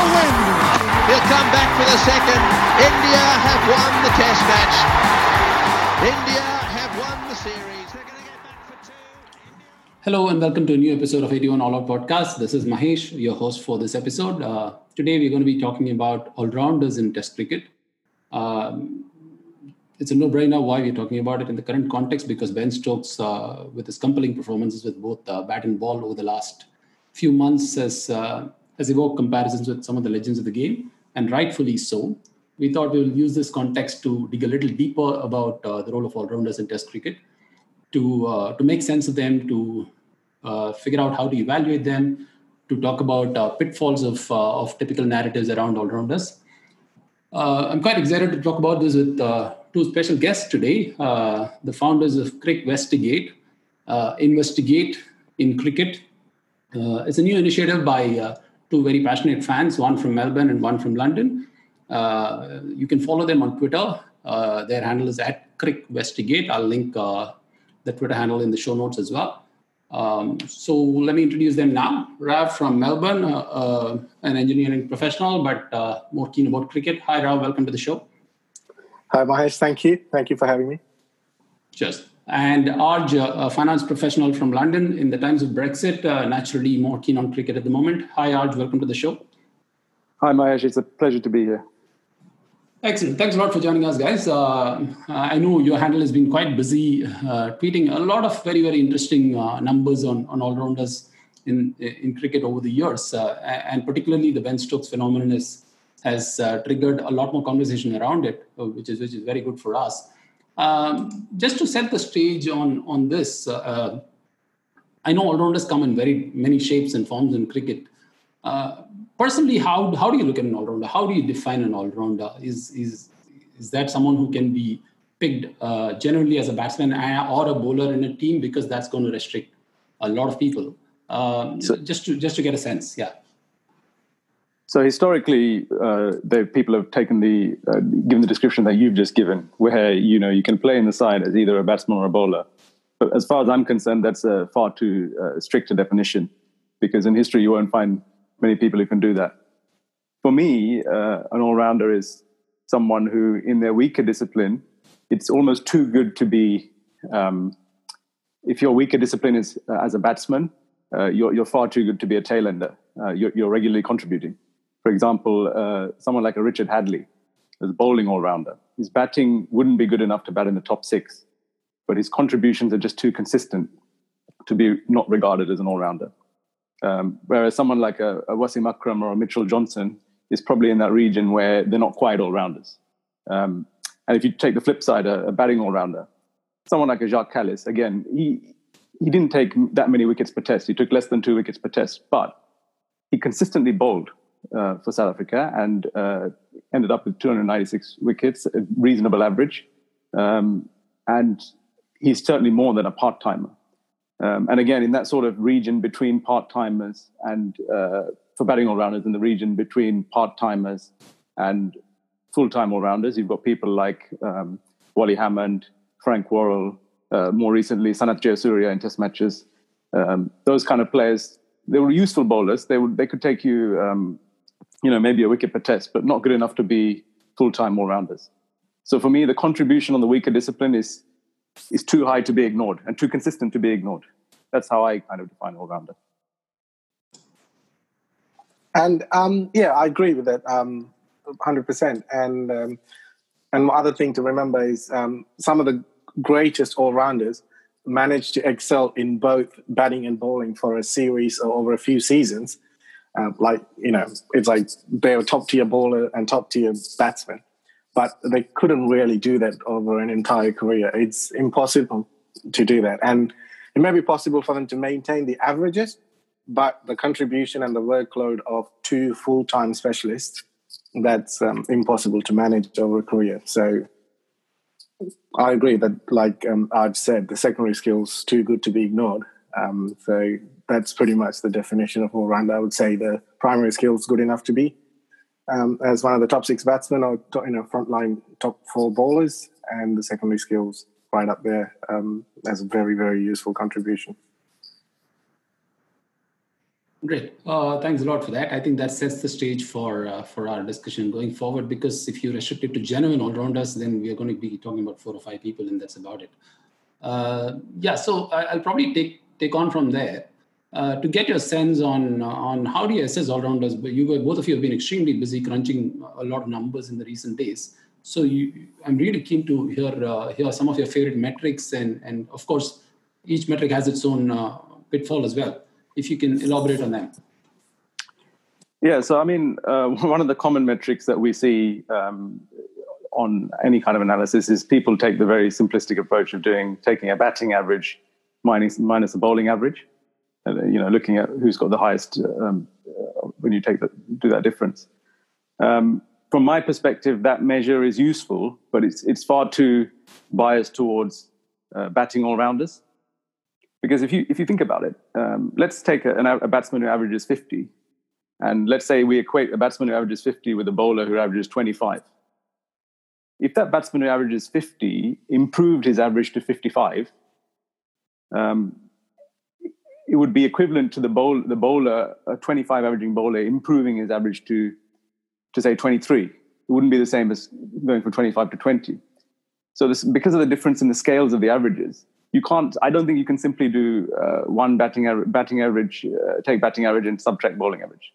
a win. He'll come back for the second. India have won the Test match. India have won the series. They're going to get back for two. Hello and welcome to a new episode of 81 All Out Podcast. This is Mahesh, your host for this episode. Today we're going to be talking about all-rounders in Test cricket. It's a no-brainer why we're talking about it in the current context, because Ben Stokes, with his compelling performances with both bat and ball over the last few months, has evoked comparisons with some of the legends of the game, and rightfully so. We thought we will use this context to dig a little deeper about the role of all-rounders in Test cricket, to make sense of them, to figure out how to evaluate them, to talk about pitfalls of typical narratives around all-rounders. I'm quite excited to talk about this with two special guests today, the founders of CrickVestigate, Investigate in Cricket. It's a new initiative by two very passionate fans, one from Melbourne and one from London. You can follow them on Twitter. Their handle is at CrickVestigate. I'll link the Twitter handle in the show notes as well. So let me introduce them now. Rav from Melbourne, an engineering professional, but more keen about cricket. Hi, Rav. Welcome to the show. Hi, Mahesh. Thank you. Thank you for having me. Cheers. And Arj, a finance professional from London, in the times of Brexit, naturally more keen on cricket at the moment. Hi, Arj. Welcome to the show. Hi, Mahesh. It's a pleasure to be here. Excellent. Thanks a lot for joining us, guys. I know your handle has been quite busy tweeting a lot of very, very interesting numbers on all-rounders in cricket over the years. And particularly the Ben Stokes phenomenon has triggered a lot more conversation around it, which is very good for us. Just to set the stage on this, I know all-rounders come in very many shapes and forms in cricket. Personally, how do you look at an all-rounder? How do you define an all-rounder? Is that someone who can be picked generally as a batsman or a bowler in a team? Because that's going to restrict a lot of people. Just to get a sense, yeah. So historically, people have given the description that you've just given, where you can play in the side as either a batsman or a bowler. But as far as I'm concerned, that's a far too strict a definition, because in history you won't find many people who can do that. For me, an all-rounder is someone who, in their weaker discipline, it's almost too good to be. If your weaker discipline is as a batsman, you're far too good to be a tailender. You're regularly contributing. For example, someone like a Richard Hadlee, as a bowling all-rounder, his batting wouldn't be good enough to bat in the top six, but his contributions are just too consistent to be not regarded as an all-rounder. Whereas someone like a Wasim Akram or a Mitchell Johnson is probably in that region where they're not quite all-rounders. And if you take the flip side, a batting all-rounder, someone like a Jacques Kallis, again, he didn't take that many wickets per test. He took less than 2 wickets per test, but he consistently bowled for South Africa and ended up with 296 wickets, a reasonable average. And he's certainly more than a part-timer. And again, in that sort of region between part-timers and for batting all-rounders, in the region between part-timers and full-time all-rounders, you've got people like Wally Hammond, Frank Worrell, more recently Sanath Jayasuriya in Test matches. Those kind of players, they were useful bowlers. They could take you, maybe a wicket per test, but not good enough to be full-time all-rounders. So for me, the contribution on the weaker discipline is too high to be ignored and too consistent to be ignored. That's how I kind of define all-rounder. And I agree with that 100%. And one other thing to remember is some of the greatest all-rounders managed to excel in both batting and bowling for a series or over a few seasons. It's like they were top-tier bowler and top-tier batsman. But they couldn't really do that over an entire career. It's impossible to do that. And it may be possible for them to maintain the averages, but the contribution and the workload of 2 full-time specialists, that's impossible to manage over a career. So I agree that, like I've said, the secondary skills too good to be ignored. So that's pretty much the definition of all-rounder. I would say the primary skills good enough to be as one of the top 6 batsmen or frontline top 4 bowlers, and the secondary skills right up there as a very, very useful contribution. Great. Thanks a lot for that. I think that sets the stage for our discussion going forward, because if you restrict it to genuine all-rounders, then we are going to be talking about 4 or 5 people, and that's about it. So I'll probably take on from there to get your sense on how do you assess all-rounders. Both of you have been extremely busy crunching a lot of numbers in the recent days. So I'm really keen to hear some of your favorite metrics, and of course, each metric has its own pitfall as well. If you can elaborate on that. Yeah, so I mean, one of the common metrics that we see on any kind of analysis is people take the very simplistic approach of taking a batting average minus a bowling average, and, looking at who's got the highest when you do that difference. From my perspective, that measure is useful, but it's far too biased towards batting all-rounders. Because if you think about it, let's take a batsman who averages 50, and let's say we equate a batsman who averages 50 with a bowler who averages 25. If that batsman who averages 50 improved his average to 55, it would be equivalent to the bowler, a 25 averaging bowler, improving his average to say 23. It wouldn't be the same as going from 25 to 20. So because of the difference in the scales of the averages, I don't think you can simply do one batting average, take batting average and subtract bowling average.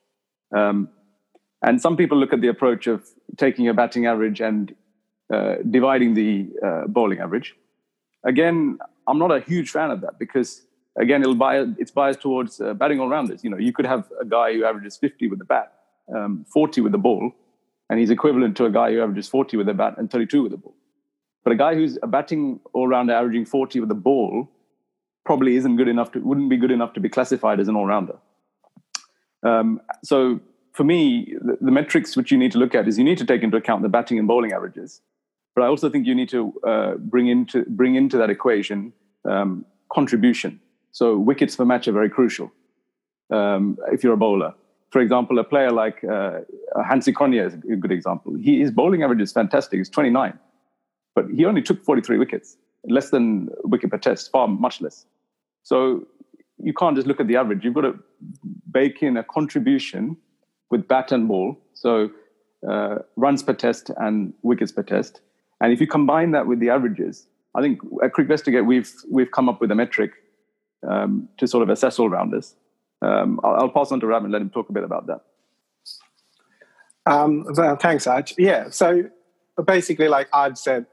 And some people look at the approach of taking a batting average and dividing the bowling average. Again, I'm not a huge fan of that because, again, it's biased towards batting all-rounders. You could have a guy who averages 50 with the bat, 40 with the ball, and he's equivalent to a guy who averages 40 with the bat and 32 with the ball. But a guy who's a batting all-rounder averaging 40 with a ball probably wouldn't be good enough to be classified as an all-rounder. So for me, the metrics which you need to look at is you need to take into account the batting and bowling averages. But I also think you need to bring into that equation contribution. So wickets per match are very crucial if you're a bowler. For example, a player like Hansie Cronje is a good example. His bowling average is fantastic. It's 29. But he only took 43 wickets, less than a wicket per test, much less. So you can't just look at the average. You've got to bake in a contribution with bat and ball, so runs per test and wickets per test. And if you combine that with the averages, I think at CrickVestigate we've come up with a metric to sort of assess all-rounders. I'll pass on to Ram and let him talk a bit about that. Well, thanks, Aj. Yeah, so... But basically, like Aj said,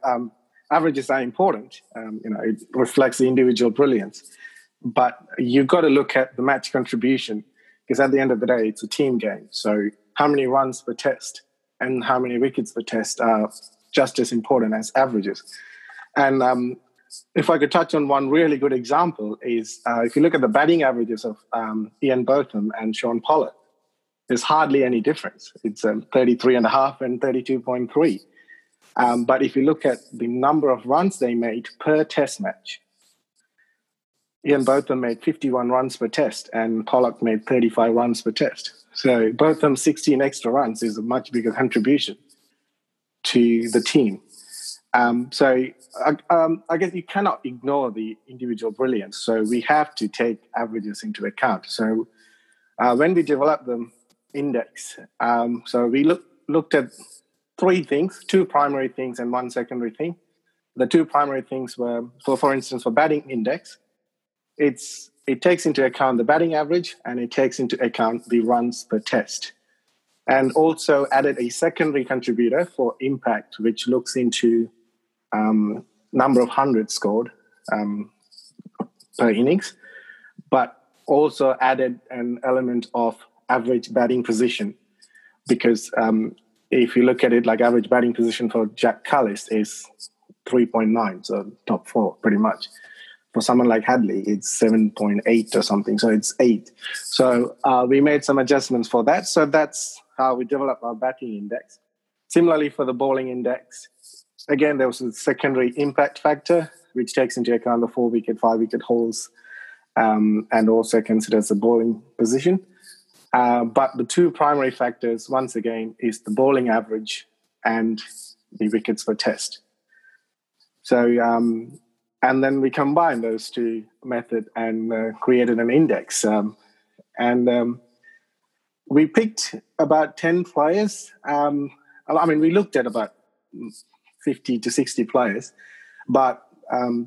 averages are important. It reflects the individual brilliance. But you've got to look at the match contribution because at the end of the day, it's a team game. So how many runs per test and how many wickets per test are just as important as averages. And if I could touch on one really good example is if you look at the batting averages of Ian Botham and Shaun Pollock, there's hardly any difference. It's 33.5 and 32.3. But if you look at the number of runs they made per test match, Ian Botham made 51 runs per test and Pollock made 35 runs per test. So Botham 16 extra runs is a much bigger contribution to the team. I guess you cannot ignore the individual brilliance. So we have to take averages into account. So when we developed the index, we looked at... 3 things, 2 primary things and 1 secondary thing. The 2 primary things were, for instance, for batting index, it takes into account the batting average and it takes into account the runs per test. And also added a secondary contributor for impact, which looks into number of hundreds scored per innings, but also added an element of average batting position because... if you look at it, like average batting position for Jacques Kallis is 3.9, so top 4 pretty much. For someone like Hadlee, it's 7.8 or something, so it's 8. So we made some adjustments for that. So that's how we developed our batting index. Similarly, for the bowling index, again, there was a secondary impact factor, which takes into account the 4-wicket, 5-wicket holes, and also considers the bowling position. But the 2 primary factors, once again, is the bowling average and the wickets per test. So, and then we combine those 2 methods and created an index. We picked about 10 players. I mean, we looked at about 50 to 60 players, but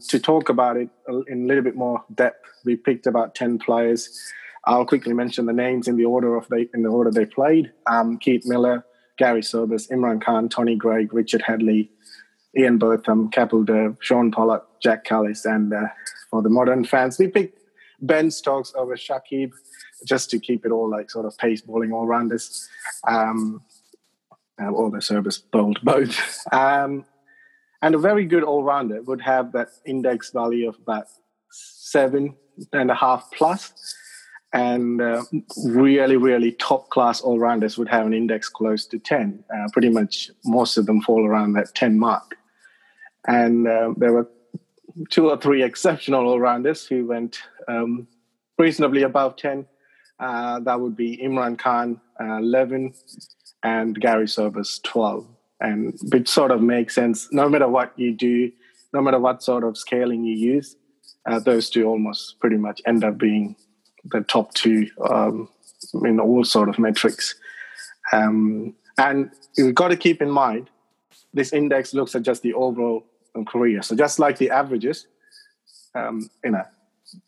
to talk about it in a little bit more depth, we picked about 10 players. I'll quickly mention the names in the order of they played. Keith Miller, Gary Sobers, Imran Khan, Tony Greig, Richard Hadlee, Ian Botham, Kapil Dev, Shaun Pollock, Jacques Kallis, and for the modern fans, we picked Ben Stokes over Shakib, just to keep it all like sort of pace bowling all-rounders. All the Sobers bowled both. And a very good all-rounder would have that index value of about 7.5 plus. And really, really top-class all-rounders would have an index close to 10. Pretty much most of them fall around that 10 mark. And there were two or three exceptional all-rounders who went reasonably above 10. That would be Imran Khan, 11, and Gary Sobers, 12. And it sort of makes sense. No matter what you do, no matter what sort of scaling you use, those two almost pretty much end up being the top two in all sort of metrics. And you've got to keep in mind, this index looks at just the overall career. So just like the averages,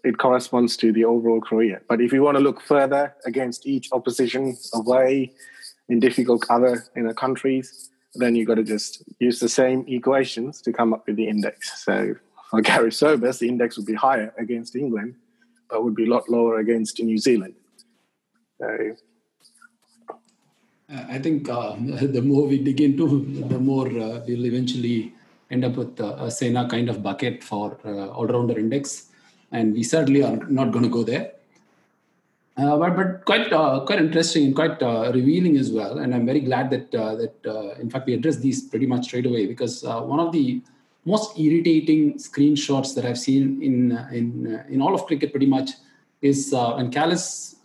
it corresponds to the overall career. But if you want to look further against each opposition away in difficult other countries, then you've got to just use the same equations to come up with the index. So for Gary Sobers, the index would be higher against England, but would be a lot lower against New Zealand. So I think the more we dig into, the more we'll eventually end up with a Sena kind of bucket for all-rounder index. And we certainly are not going to go there. But quite interesting and quite revealing as well. And I'm very glad that in fact, we addressed these pretty much straight away, because one of the most irritating screenshots that I've seen in all of cricket pretty much is when Kallis,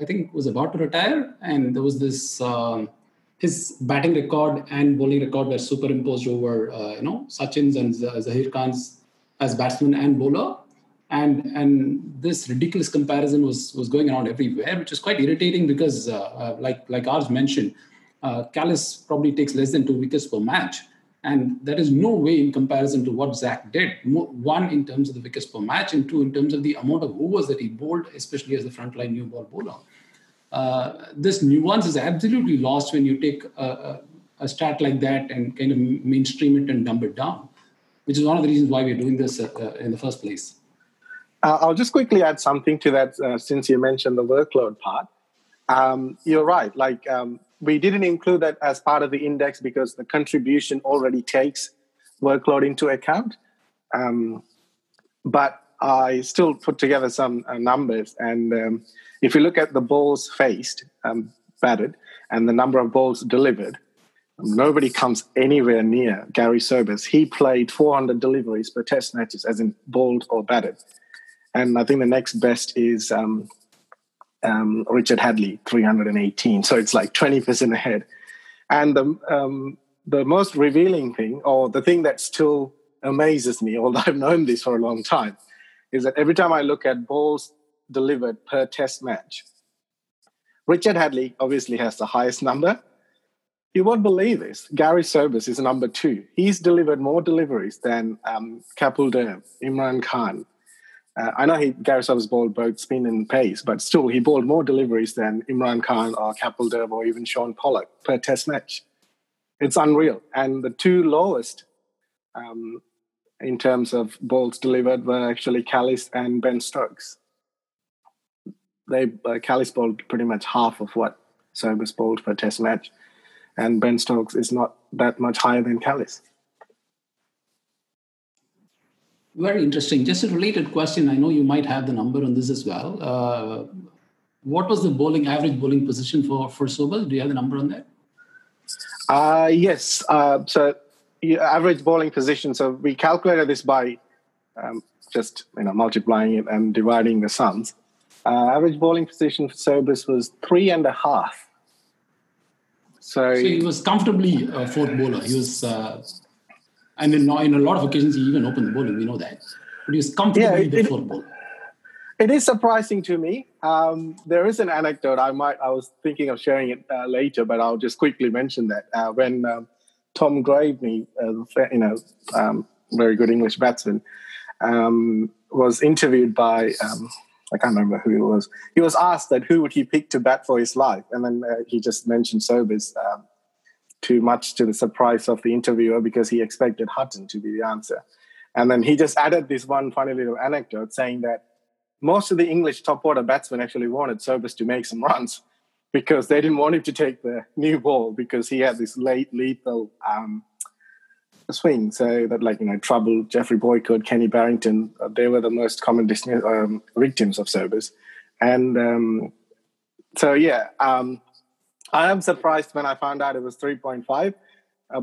I think, was about to retire, and there was this his batting record and bowling record were superimposed over Sachin's and Zaheer Khan's as batsman and bowler, and this ridiculous comparison was going around everywhere, which is quite irritating because like ours mentioned, Kallis probably takes less than 2 wickets per match. And that is no way in comparison to what Zach did. One, in terms of the wickets per match, and two, in terms of the amount of overs that he bowled, especially as the frontline new ball bowler. This nuance is absolutely lost when you take a stat like that and kind of mainstream it and dumb it down, which is one of the reasons why we're doing this in the first place. I'll just quickly add something to that since you mentioned the workload part. You're right. We didn't include that as part of the index because the contribution already takes workload into account. But I still put together some numbers. And if you look at the balls faced, batted, and the number of balls delivered, nobody comes anywhere near Gary Sobers. He played 400 deliveries per test matches, as in bowled or batted. And I think the next best is Richard Hadlee, 318. So it's like 20% ahead. And the most revealing thing, or the thing that still amazes me, although I've known this for a long time, is that every time I look at balls delivered per test match, Richard Hadlee obviously has the highest number. You won't believe this. Gary Sobers is number 2. He's delivered more deliveries than Kapil Dev, Imran Khan. I know Gary Sobers bowled both spin and pace, but still he bowled more deliveries than Imran Khan or Kapil Dev or even Shaun Pollock per test match. It's unreal. And the two lowest in terms of balls delivered were actually Kallis and Ben Stokes. Kallis bowled pretty much half of what Sobers bowled per test match, and Ben Stokes is not that much higher than Kallis. Very interesting. Just a related question. I know you might have the number on this as well. What was the average bowling position for Sobers? Do you have the number on that? Yes. So average bowling position. So we calculated this by just multiplying it and dividing the sums. Average bowling position for Sobers was 3.5. So he was comfortably a 4th bowler. He was... And in a lot of occasions, he even opened the bowling. We know that. But he was comfortably the 4th bowler. It is surprising to me. There is an anecdote. I was thinking of sharing it later, but I'll just quickly mention that when Tom Gravney, very good English batsman, was interviewed by I can't remember who it was. He was asked that who would he pick to bat for his life, and then he just mentioned Sobers. Too much to the surprise of the interviewer, because he expected Hutton to be the answer. And then he just added this one funny little anecdote saying that most of the English top-order batsmen actually wanted Sobers to make some runs because they didn't want him to take the new ball because he had this late lethal swing. So that, Trouble, Jeffrey Boycott, Kenny Barrington, they were the most common victims of Sobers. And I am surprised when I found out it was 3.5,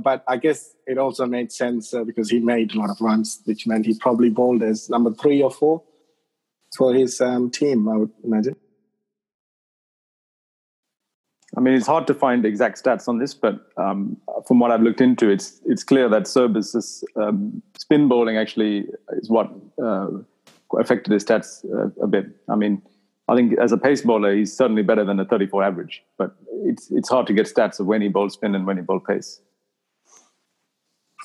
but I guess it also made sense because he made a lot of runs, which meant he probably bowled as number 3 or 4 for his team, I would imagine. I mean, it's hard to find exact stats on this, but from what I've looked into, it's clear that Sobers' spin bowling actually is what affected his stats a bit. I mean, I think as a pace bowler, he's certainly better than a 34 average, but it's hard to get stats of when he bowled spin and when he bowled pace.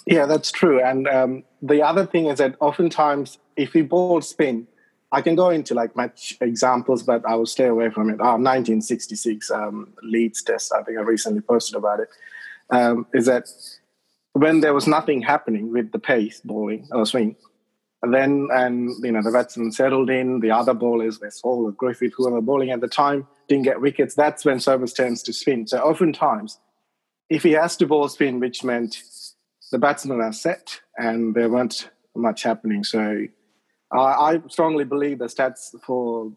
Yeah, that's true. And the other thing is that oftentimes if he bowled spin, I can go into match examples, but I will stay away from it. 1966 Leeds test, I think I recently posted about it, is that when there was nothing happening with the pace bowling or swing, and then, the batsmen settled in, the other bowlers, West Hall or Griffith, whoever bowling at the time, didn't get wickets. That's when Sobers turns to spin. So oftentimes, if he has to bowl spin, which meant the batsmen are set and there weren't much happening. So I strongly believe the stats for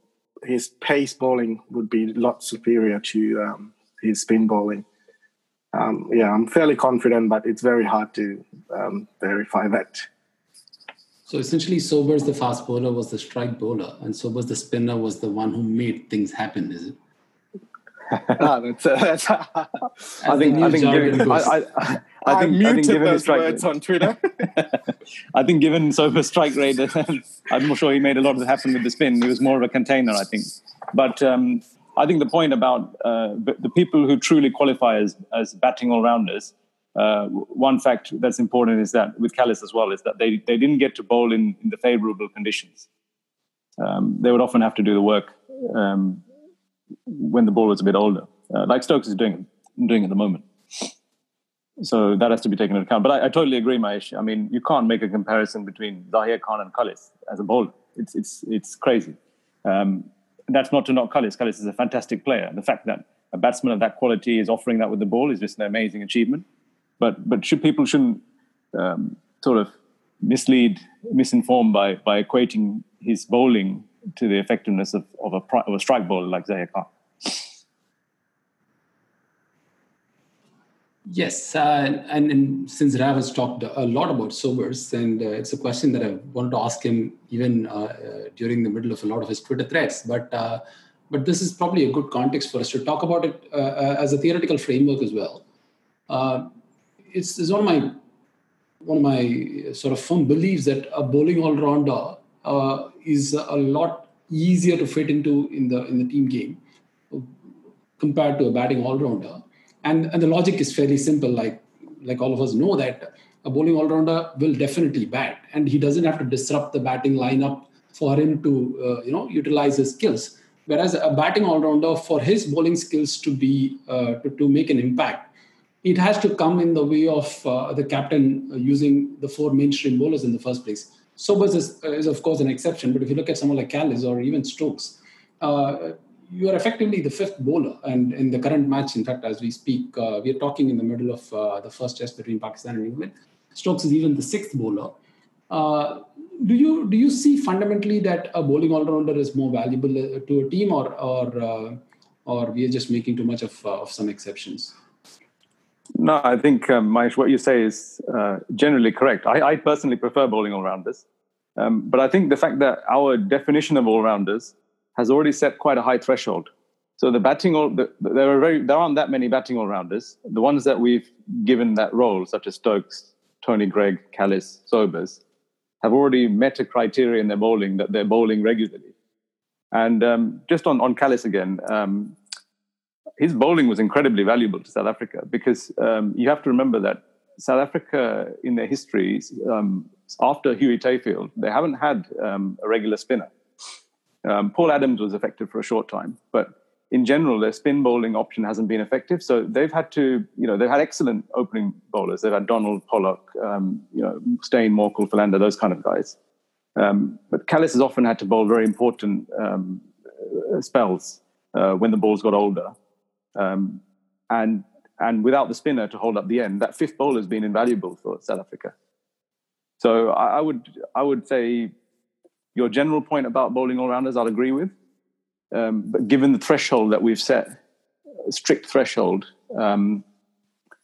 his pace bowling would be a lot superior to his spin bowling. I'm fairly confident, but it's very hard to verify that. So essentially, Sobers, the fast bowler, was the strike bowler, and Sobers, the spinner, was the one who made things happen. Is it? I think given his strike rate on Twitter, I think given Sobers' strike rate, I'm not sure he made a lot of it happen with the spin. He was more of a container, I think. But I think the point about the people who truly qualify as batting all-rounders. One fact that's important is that with Kallis as well is that they didn't get to bowl in the favourable conditions. They would often have to do the work when the ball was a bit older, like Stokes is doing at the moment. So that has to be taken into account. But I totally agree, Mahesh. I mean, you can't make a comparison between Zahir Khan and Kallis as a bowler. It's crazy. That's not to knock Kallis. Kallis is a fantastic player. The fact that a batsman of that quality is offering that with the ball is just an amazing achievement. But people shouldn't sort of misinform by equating his bowling to the effectiveness of a strike bowler like Zahir Khan. Yes, and since Rav has talked a lot about Sobers, and it's a question that I wanted to ask him even during the middle of a lot of his Twitter threads, but this is probably a good context for us to talk about it as a theoretical framework as well. It's one of my sort of firm beliefs that a bowling all-rounder is a lot easier to fit into in the team game compared to a batting all-rounder, and the logic is fairly simple. Like all of us know that a bowling all-rounder will definitely bat, and he doesn't have to disrupt the batting lineup for him to utilize his skills. Whereas a batting all-rounder, for his bowling skills to be to make an impact, it has to come in the way of the captain using the 4 mainstream bowlers in the first place. Sobers is of course an exception, but if you look at someone like Kallis or even Stokes, you are effectively the 5th bowler. And in the current match, in fact, as we speak, we are talking in the middle of the first test between Pakistan and England. Stokes is even the 6th bowler. Do you see fundamentally that a bowling all-rounder is more valuable to a team, or we are just making too much of some exceptions? No, I think, Mahesh, what you say is generally correct. I personally prefer bowling all-rounders. But I think the fact that our definition of all-rounders has already set quite a high threshold. So there aren't that many batting all-rounders. The ones that we've given that role, such as Stokes, Tony Greig, Kallis, Sobers, have already met a criteria in their bowling that they're bowling regularly. And just on Kallis again, his bowling was incredibly valuable to South Africa because you have to remember that South Africa in their history, after Hughie Tayfield, they haven't had a regular spinner. Paul Adams was effective for a short time, but in general, their spin bowling option hasn't been effective. So they've had to, they've had excellent opening bowlers. They've had Donald, Pollock, Steyn, Morkel, Philander, those kind of guys. But Kallis has often had to bowl very important spells when the ball's got older. And without the spinner to hold up the end, that fifth bowler has been invaluable for South Africa. So I would say your general point about bowling all-rounders I'd agree with. But given the threshold that we've set, a strict threshold, I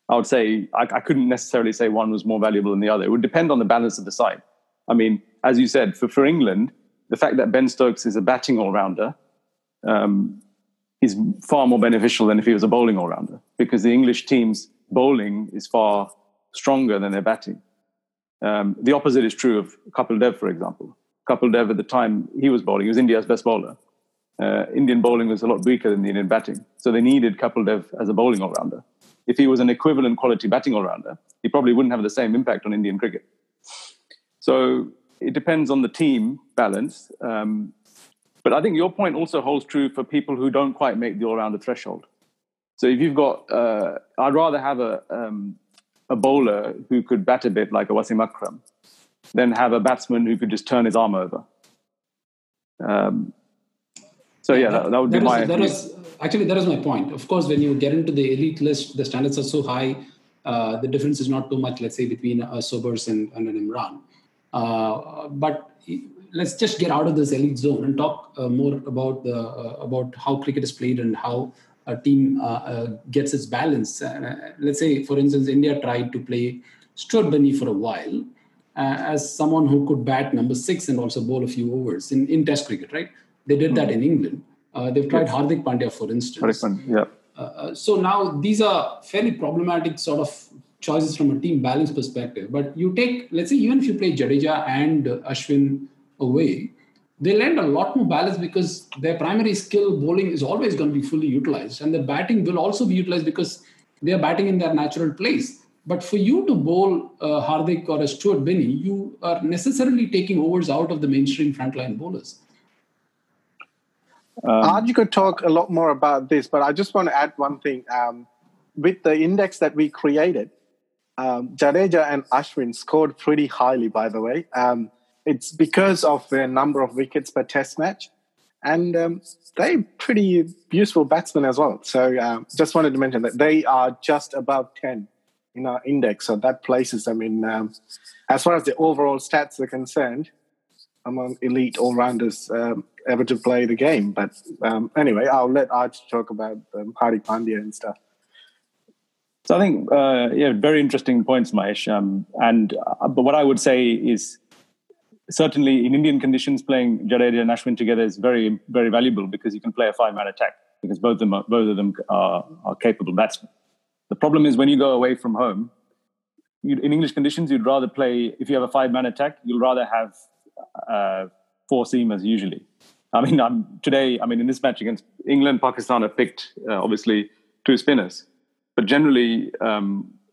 would say I couldn't necessarily say one was more valuable than the other. It would depend on the balance of the side. I mean, as you said, for England, the fact that Ben Stokes is a batting all-rounder is far more beneficial than if he was a bowling all-rounder, because the English team's bowling is far stronger than their batting. The opposite is true of Kapil Dev, for example. Kapil Dev, at the time he was bowling, he was India's best bowler. Indian bowling was a lot weaker than the Indian batting. So they needed Kapil Dev as a bowling all-rounder. If he was an equivalent quality batting all-rounder, he probably wouldn't have the same impact on Indian cricket. So it depends on the team balance. But I think your point also holds true for people who don't quite make the all-rounder threshold. So if you've got, I'd rather have a bowler who could bat a bit like a Wasim Akram than have a batsman who could just turn his arm over. So yeah, that would be my opinion. Actually, that is my point. Of course, when you get into the elite list, the standards are so high, the difference is not too much, let's say, between Sobers and an Imran. But let's just get out of this elite zone and talk more about how cricket is played and how a team gets its balance. Let's say, for instance, India tried to play Stuart Binnie for a while as someone who could bat number six and also bowl a few overs in Test cricket, right? They did that in England. They've tried Hardik Pandya, for instance. So now these are fairly problematic sort of choices from a team balance perspective. But you take, let's say, even if you play Jadeja and Ashwin away, they lend a lot more balance because their primary skill bowling is always going to be fully utilized. And the batting will also be utilized because they are batting in their natural place. But for you to bowl Hardik or a Stuart Binnie, you are necessarily taking overs out of the mainstream frontline bowlers. Hardik could talk a lot more about this, but I just want to add one thing. With the index that we created, Jadeja and Ashwin scored pretty highly, by the way. It's because of their number of wickets per test match. And they're pretty useful batsmen as well. So just wanted to mention that they are just above 10 in our index. So that places them in, as far as the overall stats are concerned, among elite all-rounders ever to play the game. But anyway, I'll let Arch talk about Hardik Pandya and stuff. So I think, very interesting points, Mahesh. But what I would say is certainly in Indian conditions, playing Jadeja and Ashwin together is very, very valuable because you can play a five-man attack because both of them are capable batsmen. The problem is when you go away from home, in English conditions, you'd rather play, if you have a five-man attack, you'll rather have four seamers usually. Today, in this match against England, Pakistan have picked, obviously, two spinners. But generally,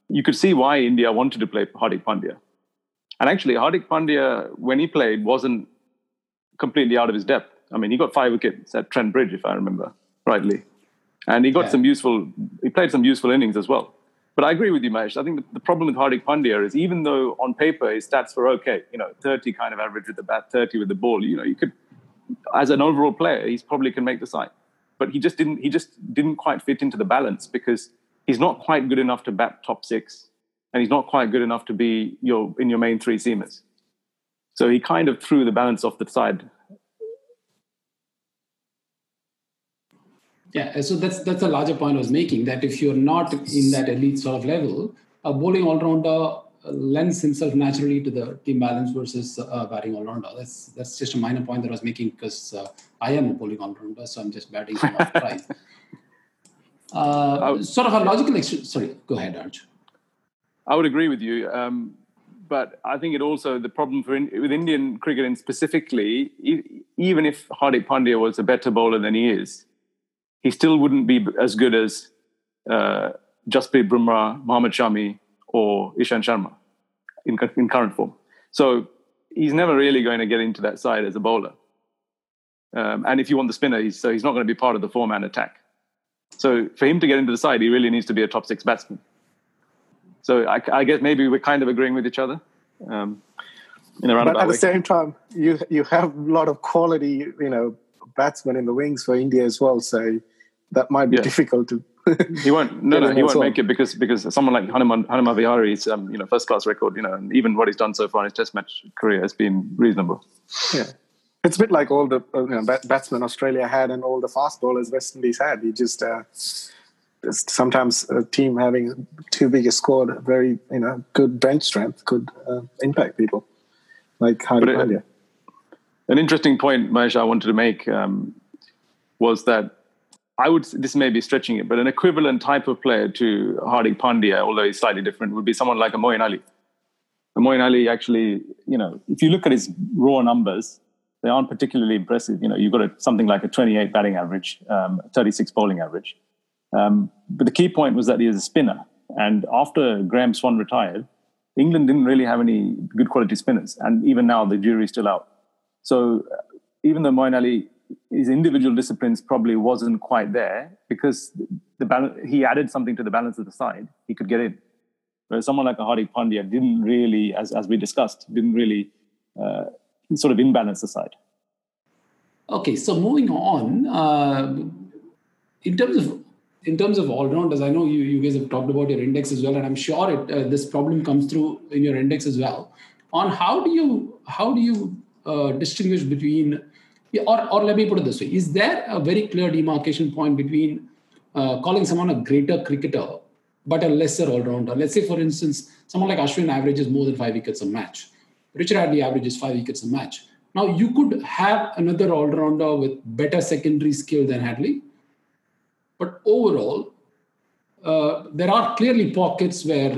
you could see why India wanted to play Hardik Pandya. And actually, Hardik Pandya, when he played, wasn't completely out of his depth. He got 5 wickets at Trent Bridge, if I remember rightly. And he got he played some useful innings as well. But I agree with you, Mahesh. I think the problem with Hardik Pandya is even though on paper his stats were okay, 30 kind of average with the bat, 30 with the ball, you could, as an overall player, he probably can make the side. But he just didn't quite fit into the balance because he's not quite good enough to bat top 6 and he's not quite good enough to be in your main 3 seamers. So he kind of threw the balance off the side. Yeah, so that's a larger point I was making, that if you're not in that elite sort of level, a bowling all-rounder lends himself naturally to the team balance versus a batting all-rounder. That's just a minor point that I was making because I am a bowling all-rounder, so I'm just batting from off the right. Sort of a logical... Sorry, go ahead, Arch. I would agree with you. But I think it also, the problem for with Indian cricket and specifically, even if Hardik Pandya was a better bowler than he is, he still wouldn't be as good as Jasprit Bumrah, Mohammad Shami or Ishan Sharma in current form. So he's never really going to get into that side as a bowler. And if you want the spinner, he's not going to be part of the four-man attack. So for him to get into the side, he really needs to be a top-six batsman. So I guess maybe we're kind of agreeing with each other. But at the same time, you have a lot of quality, batsmen in the wings for India as well. So that might be difficult to. He won't. He won't make it because someone like Hanuman Vihari's first class record, and even what he's done so far in his Test match career has been reasonable. Yeah, it's a bit like all the batsmen Australia had and all the fast bowlers West Indies had. You just. Sometimes a team having too big a squad, very good bench strength could impact people like Hardik Pandya. An interesting point, Mahesh, I wanted to make was that this may be stretching it, but an equivalent type of player to Hardik Pandya, although he's slightly different, would be someone like a Moeen Ali. Moeen Ali actually, if you look at his raw numbers, they aren't particularly impressive. You've got something like a 28 batting average, 36 bowling average. But the key point was that he is a spinner. And after Graham Swann retired, England didn't really have any good quality spinners. And even now, the jury's still out. So even though Moeen Ali, his individual disciplines probably wasn't quite there because he added something to the balance of the side, he could get in. Whereas someone like a Hardik Pandya didn't really, as we discussed, sort of imbalance the side. Okay, so moving on, in terms of all-rounders, I know you guys have talked about your index as well, and I'm sure this problem comes through in your index as well. On how do you distinguish between, or let me put it this way, is there a very clear demarcation point between calling someone a greater cricketer but a lesser all-rounder? Let's say, for instance, someone like Ashwin averages more than 5 wickets a match. Richard Hadlee averages 5 wickets a match. Now, you could have another all-rounder with better secondary skill than Hadlee. But overall, there are clearly pockets where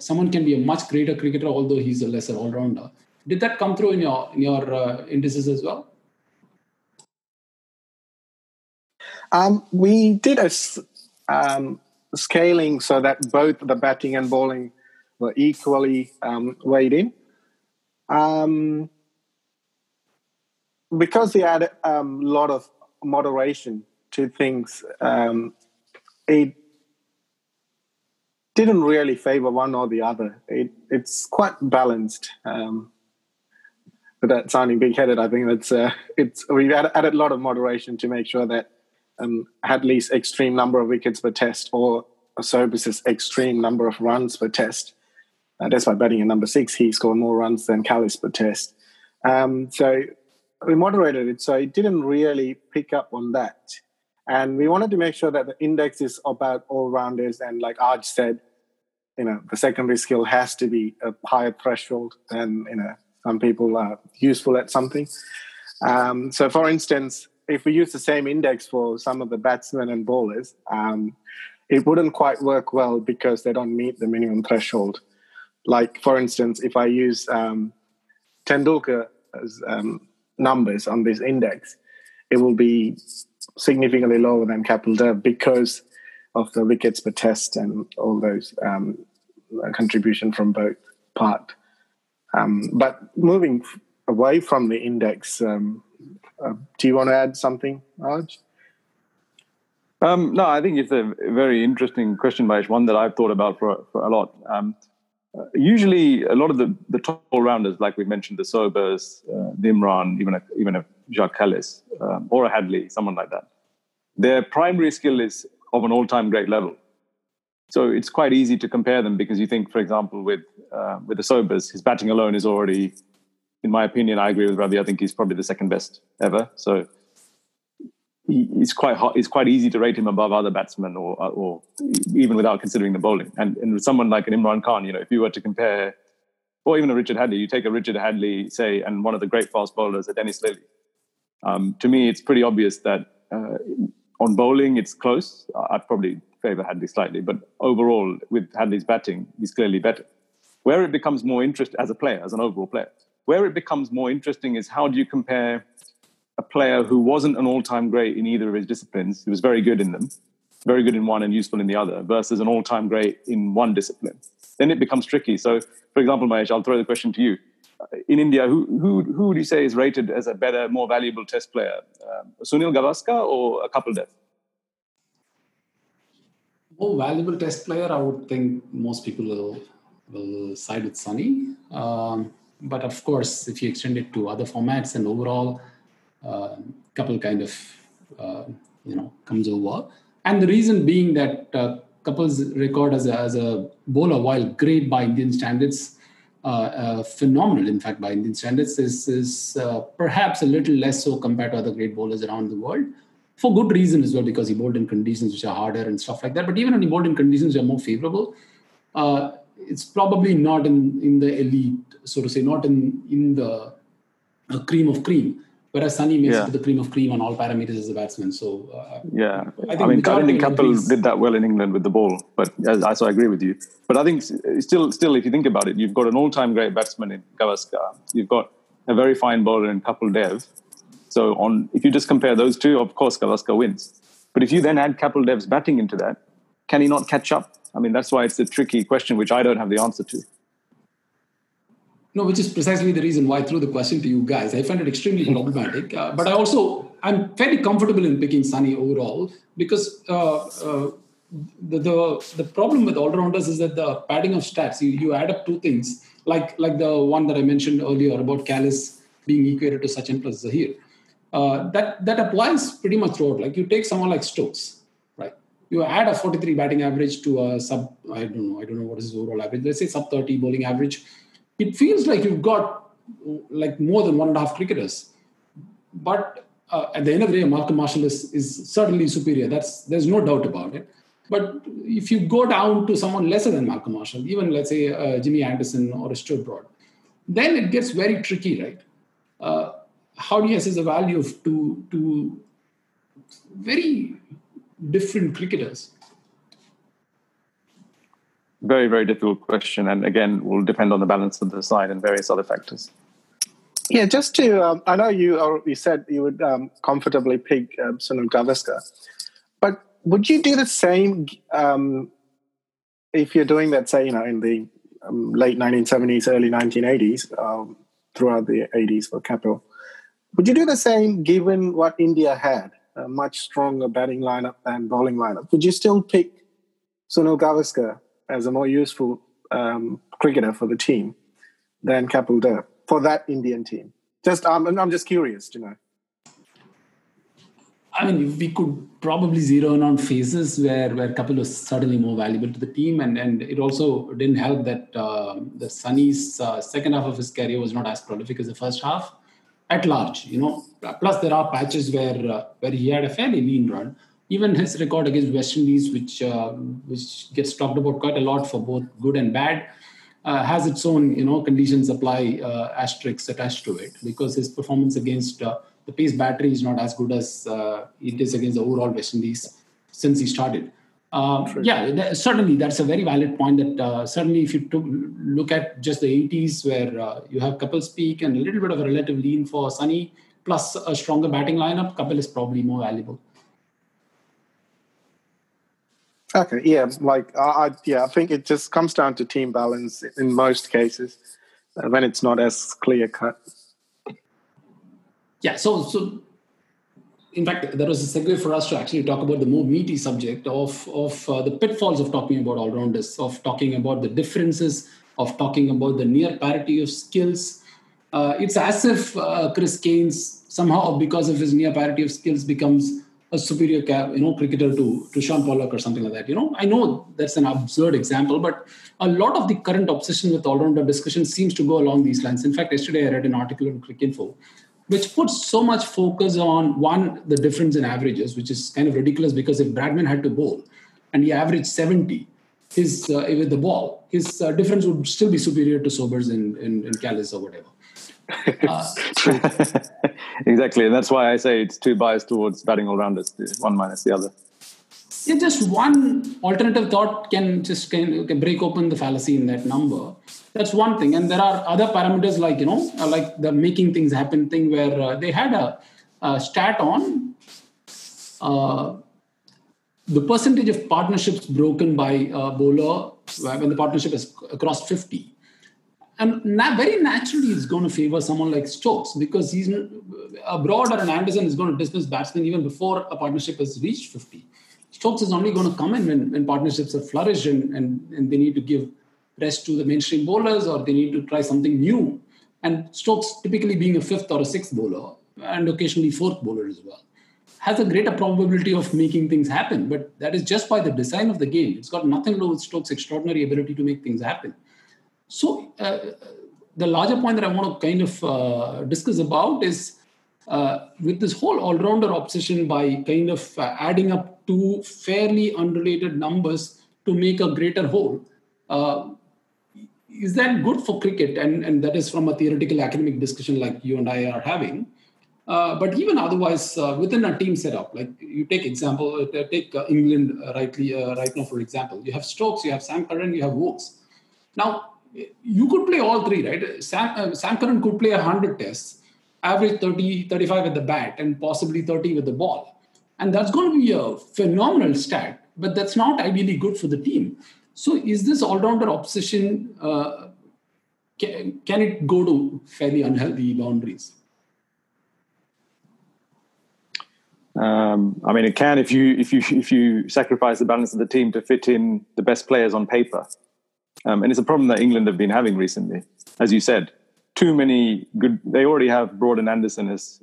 someone can be a much greater cricketer, although he's a lesser all-rounder. Did that come through in your indices as well? We did a scaling so that both the batting and bowling were equally weighed in. Because they had a lot of moderation to things, it didn't really favor one or the other. It's quite balanced. Without sounding big-headed, I think we've added a lot of moderation to make sure that Hadlee's extreme number of wickets per test or Sobers' extreme number of runs per test. That's why batting at number 6, he scored more runs than Kallis per test. So we moderated it, so it didn't really pick up on that. And we wanted to make sure that the index is about all-rounders. And like Arj said, the secondary skill has to be a higher threshold than, some people are useful at something. So, for instance, if we use the same index for some of the batsmen and bowlers, it wouldn't quite work well because they don't meet the minimum threshold. Like, for instance, if I use Tendulkar's numbers on this index, it will be significantly lower than Kapil Dev because of the wickets per test and all those contribution from both part. But moving away from the index, do you want to add something, Arj? No, I think it's a very interesting question, Mahesh, one that I've thought about for a lot. Usually, a lot of the top all-rounders, like we mentioned, the Sobers, the Imran, even a Jacques Kallis, or a Hadlee, someone like that, their primary skill is of an all-time great level. So it's quite easy to compare them because you think, for example, with the Sobers, his batting alone is already, in my opinion, I agree with Ravi, I think he's probably the second best ever. So it's quite easy to rate him above other batsmen or even without considering the bowling. And with someone like an Imran Khan, if you were to compare, or even a Richard Hadlee, you take a Richard Hadlee, say, and one of the great fast bowlers, a Dennis Lillee. To me, it's pretty obvious that on bowling, it's close. I'd probably favour Hadlee slightly, but overall, with Hadlee's batting, he's clearly better. Where it becomes more interesting as a player, as an overall player, where it becomes more interesting is how do you compare a player who wasn't an all-time great in either of his disciplines, who was very good in them, very good in one and useful in the other, versus an all-time great in one discipline. Then it becomes tricky. So, for example, Mahesh, I'll throw the question to you. In India, who would you say is rated as a better, more valuable test player? Sunil Gavaskar or Kapil Dev? More valuable test player, I would think most people will side with Sunny. But of course, if you extend it to other formats and overall, Kapil kind of, comes over. And the reason being that Kapil's record as a bowler, while great by Indian standards, phenomenal, in fact, by Indian standards, is perhaps a little less so compared to other great bowlers around the world, for good reason as well, because he bowled in conditions which are harder and stuff like that. But even when he bowled in conditions which are more favorable, it's probably not in the elite, so to say, not in the cream of cream. Whereas Sunny makes it to the cream of cream on all parameters as a batsman. So, I think Kapil did that well in England with the ball, but so I agree with you. But I think still, if you think about it, you've got an all-time great batsman in Gavaskar. You've got a very fine bowler in Kapil Dev. So if you just compare those two, of course, Gavaskar wins. But if you then add Kapil Dev's batting into that, can he not catch up? I mean, that's why it's a tricky question, which I don't have the answer to. No, which is precisely the reason why I threw the question to you guys. I find it extremely problematic. But I'm fairly comfortable in picking Sunny overall because the problem with all-rounders is that the padding of stats, you add up two things, like the one that I mentioned earlier about Kallis being equated to Sachin plus Zaheer. That applies pretty much throughout. Like you take someone like Stokes, right? You add a 43 batting average to a I don't know what is his overall average. Let's say sub 30 bowling average. It feels like you've got like more than 1.5 cricketers, but at the end of the day, Malcolm Marshall is certainly superior. There's no doubt about it. But if you go down to someone lesser than Malcolm Marshall, even let's say Jimmy Anderson or a Stuart Broad, then it gets very tricky, right? How do you assess the value of two very different cricketers? Very, very difficult question, and again, will depend on the balance of the side and various other factors. Yeah, just to, I know you said you would comfortably pick Sunil Gavaskar, but would you do the same if you're doing that, say, in the late 1970s, early 1980s, throughout the 80s for Kapil? Would you do the same given what India had, a much stronger batting lineup and bowling lineup? Would you still pick Sunil Gavaskar as a more useful cricketer for the team than Kapil Dev for that Indian team? I'm just curious to know. I mean, we could probably zero in on phases where Kapil was certainly more valuable to the team, and it also didn't help that the Sunny's second half of his career was not as prolific as the first half, at large. Plus there are patches where he had a fairly lean run. Even his record against West Indies, which gets talked about quite a lot for both good and bad, has its own conditions apply asterisks attached to it, because his performance against the pace battery is not as good as it is against the overall West Indies since he started. Certainly that's a very valid point. That certainly if you look at just the 80s, where you have Kapil's peak and a little bit of a relative lean for Sunny, plus a stronger batting lineup, Kapil is probably more valuable. Okay, yeah, I think it just comes down to team balance in most cases when it's not as clear cut. Yeah, so in fact, that was a segue for us to actually talk about the more meaty subject of the pitfalls of talking about all-rounders, of talking about the differences, of talking about the near parity of skills. It's as if Chris Keynes somehow, because of his near parity of skills, becomes a superior cricketer to Shaun Pollock or something like that. I know that's an absurd example, but a lot of the current obsession with all-rounder discussion seems to go along these lines. In fact, yesterday I read an article on CrickInfo, which puts so much focus on, one, the difference in averages, which is kind of ridiculous, because if Bradman had to bowl and he averaged 70 with the ball, his difference would still be superior to Sobers in Kallis or whatever. Exactly, and that's why I say it's too biased towards batting all-rounders, one minus the other. Yeah, just one alternative thought can break open the fallacy in that number. That's one thing. And there are other parameters like, like the making things happen thing where they had a stat on the percentage of partnerships broken by a bowler when the partnership has crossed 50. And very naturally, it's going to favor someone like Stokes because he's abroad, or an Anderson is going to dismiss batsmen even before a partnership has reached 50. Stokes is only going to come in when partnerships are flourished and they need to give rest to the mainstream bowlers or they need to try something new. And Stokes, typically being a fifth or a sixth bowler and occasionally fourth bowler as well, has a greater probability of making things happen. But that is just by the design of the game. It's got nothing to do with Stokes' extraordinary ability to make things happen. So the larger point that I want to discuss about is with this whole all-rounder obsession by adding up two fairly unrelated numbers to make a greater whole, is that good for cricket? And that is from a theoretical academic discussion like you and I are having. But even otherwise, within a team setup, like you take England right now, for example. You have Stokes, you have Sam Curran, you have Woakes. Now, you could play all three, right? Sam Curran could play 100 tests, average 30, 35 at the bat, and possibly 30 with the ball. And that's going to be a phenomenal stat, but that's not ideally good for the team. So is this all-rounder obsession, can it go to fairly unhealthy boundaries? It can if you sacrifice the balance of the team to fit in the best players on paper. And it's a problem that England have been having recently. As you said, too many good... They already have Broad and Anderson as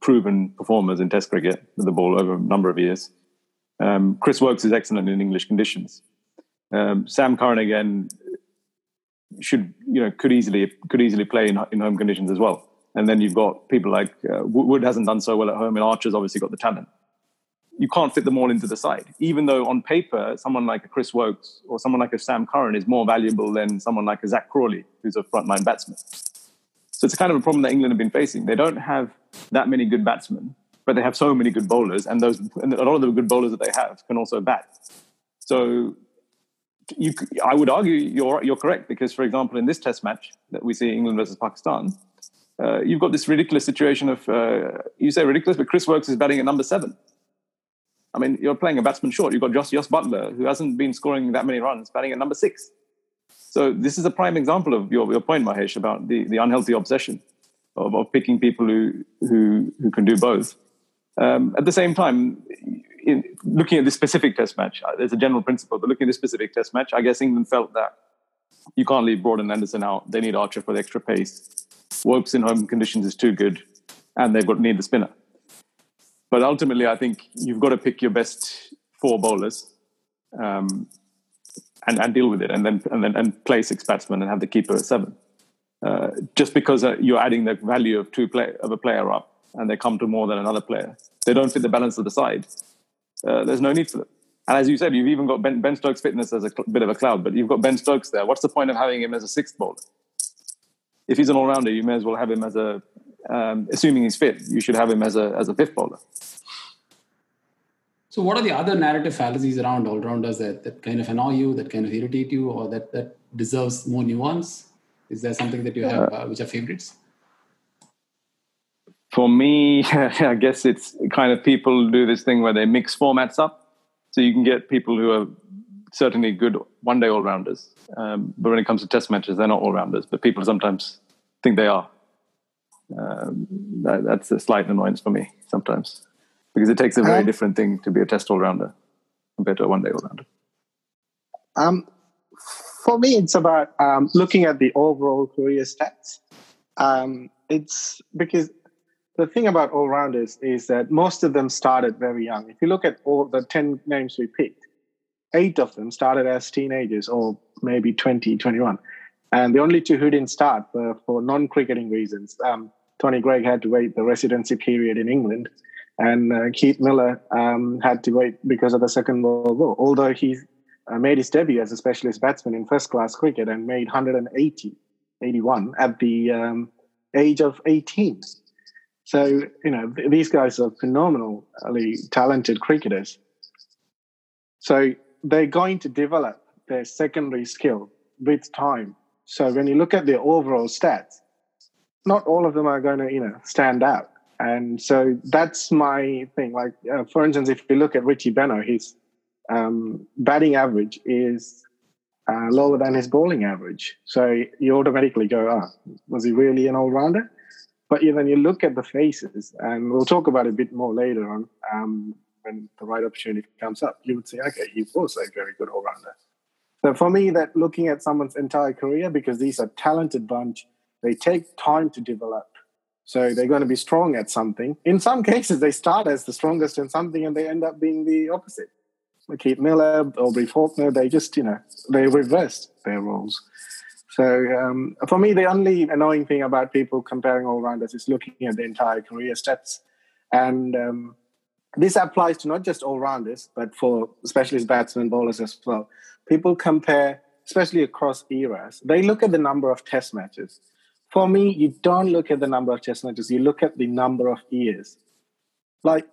proven performers in Test cricket with the ball over a number of years. Chris Woakes is excellent in English conditions. Sam Curran, again, could easily play in home conditions as well. And then you've got people like... Wood hasn't done so well at home, and Archer's obviously got the talent. You can't fit them all into the side, even though on paper, someone like a Chris Woakes or someone like a Sam Curran is more valuable than someone like a Zach Crawley, who's a frontline batsman. So it's a problem that England have been facing. They don't have that many good batsmen, but they have so many good bowlers, and a lot of the good bowlers that they have can also bat. So I would argue you're correct, because, for example, in this Test match that we see England versus Pakistan, you've got this ridiculous situation of, you say ridiculous, but Chris Woakes is batting at number 7. You're playing a batsman short. You've got Jos Butler, who hasn't been scoring that many runs, batting at number 6. So this is a prime example of your point, Mahesh, about the unhealthy obsession of picking people who can do both. At the same time, looking at this specific Test match, there's a general principle, but looking at this specific Test match, I guess England felt that you can't leave Broad and Anderson out. They need Archer for the extra pace. Woakes in home conditions is too good, and they've need the spinner. But ultimately, I think you've got to pick your best 4 bowlers and deal with it, and then play 6 batsmen and have the keeper at 7. Just because you're adding the value of a player up, and they come to more than another player, they don't fit the balance of the side. There's no need for them. And as you said, you've even got Ben Stokes' fitness as a bit of a cloud, but you've got Ben Stokes there. What's the point of having him as a 6th bowler? If he's an all-rounder, you may as well have him as a... assuming he's fit, you should have him as a 5th bowler. So what are the other narrative fallacies around all-rounders that annoy you, that irritate you, or that deserves more nuance? Is there something that you have which are favourites? For me, I guess it's people do this thing where they mix formats up. So you can get people who are certainly good one-day all-rounders. But when it comes to Test matches, they're not all-rounders. But people sometimes think they are. That's a slight annoyance for me sometimes, because it takes a very different thing to be a Test all-rounder compared to a one-day all-rounder. For me, it's about looking at the overall career stats. It's because the thing about all-rounders is that most of them started very young. If you look at all the 10 names we picked, 8 of them started as teenagers or maybe 20, 21. And the only 2 who didn't start were for non-cricketing reasons. Tony Greig had to wait the residency period in England, and Keith Miller had to wait because of the Second World War, although he made his debut as a specialist batsman in first-class cricket and made 81 at the age of 18. So, these guys are phenomenally talented cricketers. So they're going to develop their secondary skill with time. So when you look at their overall stats, not all of them are going to, stand out. And so that's my thing. Like, for instance, if you look at Richie Benaud, his batting average is lower than his bowling average. So you automatically go, was he really an all-rounder? But then you look at the faces, and we'll talk about it a bit more later on when the right opportunity comes up. You would say, okay, he was a very good all-rounder. So for me, that looking at someone's entire career, because these are talented bunch, they take time to develop. So they're going to be strong at something. In some cases, they start as the strongest in something and they end up being the opposite. Like Keith Miller, Aubrey Faulkner, they just, they reversed their roles. So for me, the only annoying thing about people comparing all-rounders is looking at the entire career stats. And this applies to not just all-rounders, but for specialist batsmen, bowlers as well. People compare, especially across eras, they look at the number of test matches. For me, you don't look at the number of test matches, you look at the number of years. Like,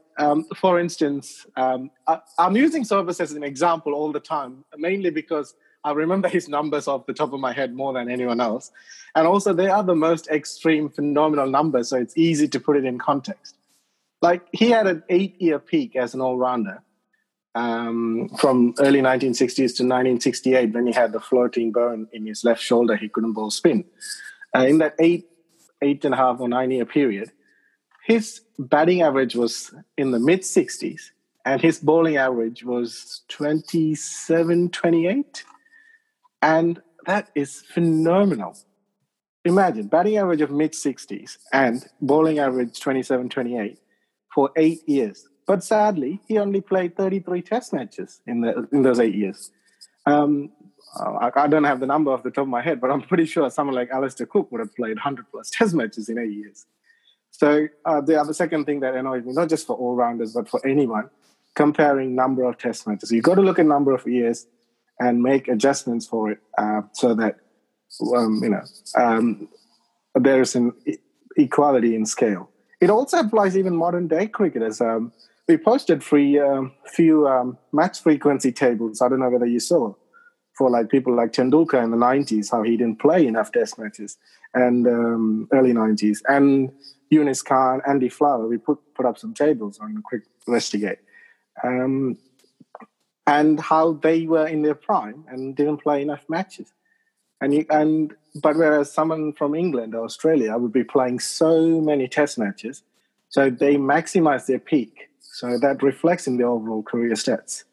for instance, I'm using Sobers as an example all the time, mainly because I remember his numbers off the top of my head more than anyone else. And also, they are the most extreme, phenomenal numbers, so it's easy to put it in context. Like, he had an 8-year peak as an all-rounder from early 1960s to 1968 when he had the floating bone in his left shoulder. He couldn't bowl spin. In that eight and a half or 9 year period, his batting average was in the mid 60s and his bowling average was 27, 28. And that is phenomenal. Imagine batting average of mid 60s and bowling average 27, 28 for 8 years. But sadly, he only played 33 test matches in those 8 years. I don't have the number off the top of my head, but I'm pretty sure someone like Alistair Cook would have played 100-plus test matches in 8 years. So the other second thing that annoys me, not just for all-rounders, but for anyone, comparing number of test matches. You've got to look at number of years and make adjustments for it so that, there is an equality in scale. It also applies even modern-day cricketers. We posted few match frequency tables. I don't know whether you saw for like people like Tendulkar in the 90s, how he didn't play enough test matches, and early 90s. And Yunus Khan, Andy Flower, we put up some tables on CrickVestigate. And how they were in their prime and didn't play enough matches. But whereas someone from England or Australia would be playing so many test matches, so they maximize their peak. So that reflects in the overall career stats.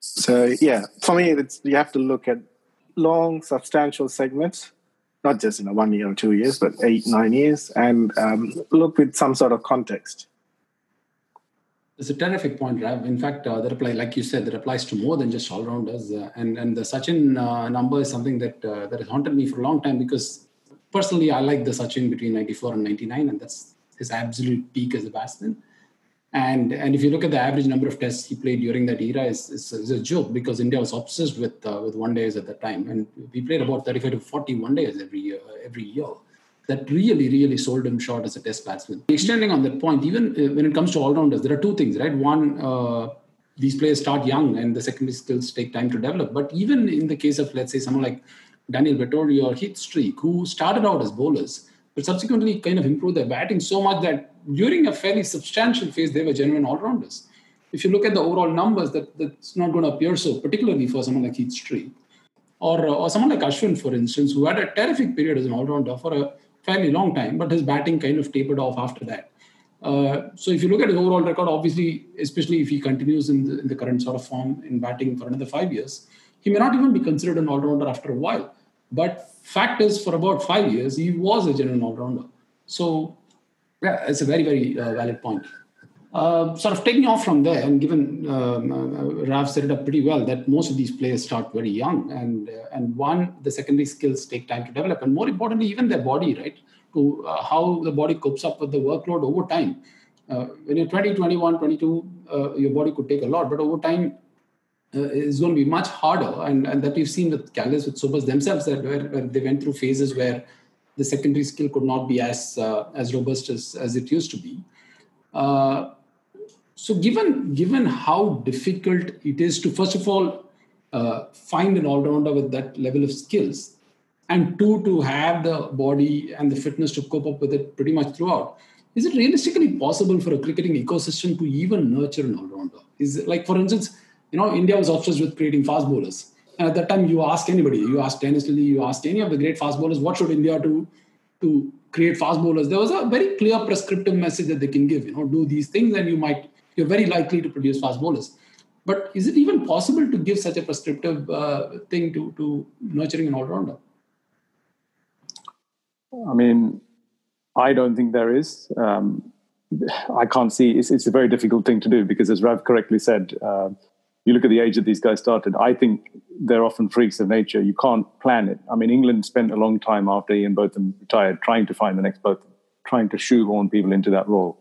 So, yeah, for me, you have to look at long, substantial segments, not just 1 year or 2 years, but 8, 9 years, and look with some sort of context. It's a terrific point, Rav. In fact, that applies to more than just all-rounders. And the Sachin number is something that has haunted me for a long time because, personally, I like the Sachin between 94 and 99, and that's his absolute peak as a batsman. And if you look at the average number of tests he played during that era, is a joke because India was obsessed with one-days at that time. And we played about 35 to 40 one-days every year. That really, really sold him short as a test batsman. Extending on that point, even when it comes to all-rounders, there are two things, right? One, these players start young and the secondary skills take time to develop. But even in the case of, let's say, someone like Daniel Vettori or Heath Streak, who started out as bowlers, but subsequently kind of improved their batting so much that during a fairly substantial phase, they were genuine all-rounders. If you look at the overall numbers, that's not going to appear so, particularly for someone like Heath Streak or someone like Ashwin, for instance, who had a terrific period as an all-rounder for a fairly long time, but his batting kind of tapered off after that. So if you look at his overall record, obviously, especially if he continues in the current sort of form in batting for another 5 years, he may not even be considered an all-rounder after a while. But fact is, for about 5 years, he was a genuine all-rounder. So, yeah, it's a very, very valid point. Sort of taking off from there, and given Rav set it up pretty well, that most of these players start very young. And one, the secondary skills take time to develop. And more importantly, even their body, right? To how the body copes up with the workload over time. When you're 20, 21, 22, your body could take a lot. But over time, it's going to be much harder, and that we've seen with Kallis, with Sobers themselves, that where they went through phases where the secondary skill could not be as robust as it used to be. So given how difficult it is to, first of all, find an all-rounder with that level of skills, and two, to have the body and the fitness to cope up with it pretty much throughout, is it realistically possible for a cricketing ecosystem to even nurture an all-rounder? Is it, like, for instance, you know, India was obsessed with creating fast bowlers. And at that time, you ask anybody, you ask Dennis Lillee, you ask any of the great fast bowlers, what should India do to create fast bowlers? There was a very clear prescriptive message that they can give, you know, do these things and you're very likely to produce fast bowlers. But is it even possible to give such a prescriptive thing to nurturing an all-rounder? I mean, I don't think there is. I can't see. It's a very difficult thing to do because, as Rav correctly said, you look at the age that these guys started. I think they're often freaks of nature. You can't plan it. I mean, England spent a long time after Ian Botham retired trying to find the next Botham, trying to shoehorn people into that role.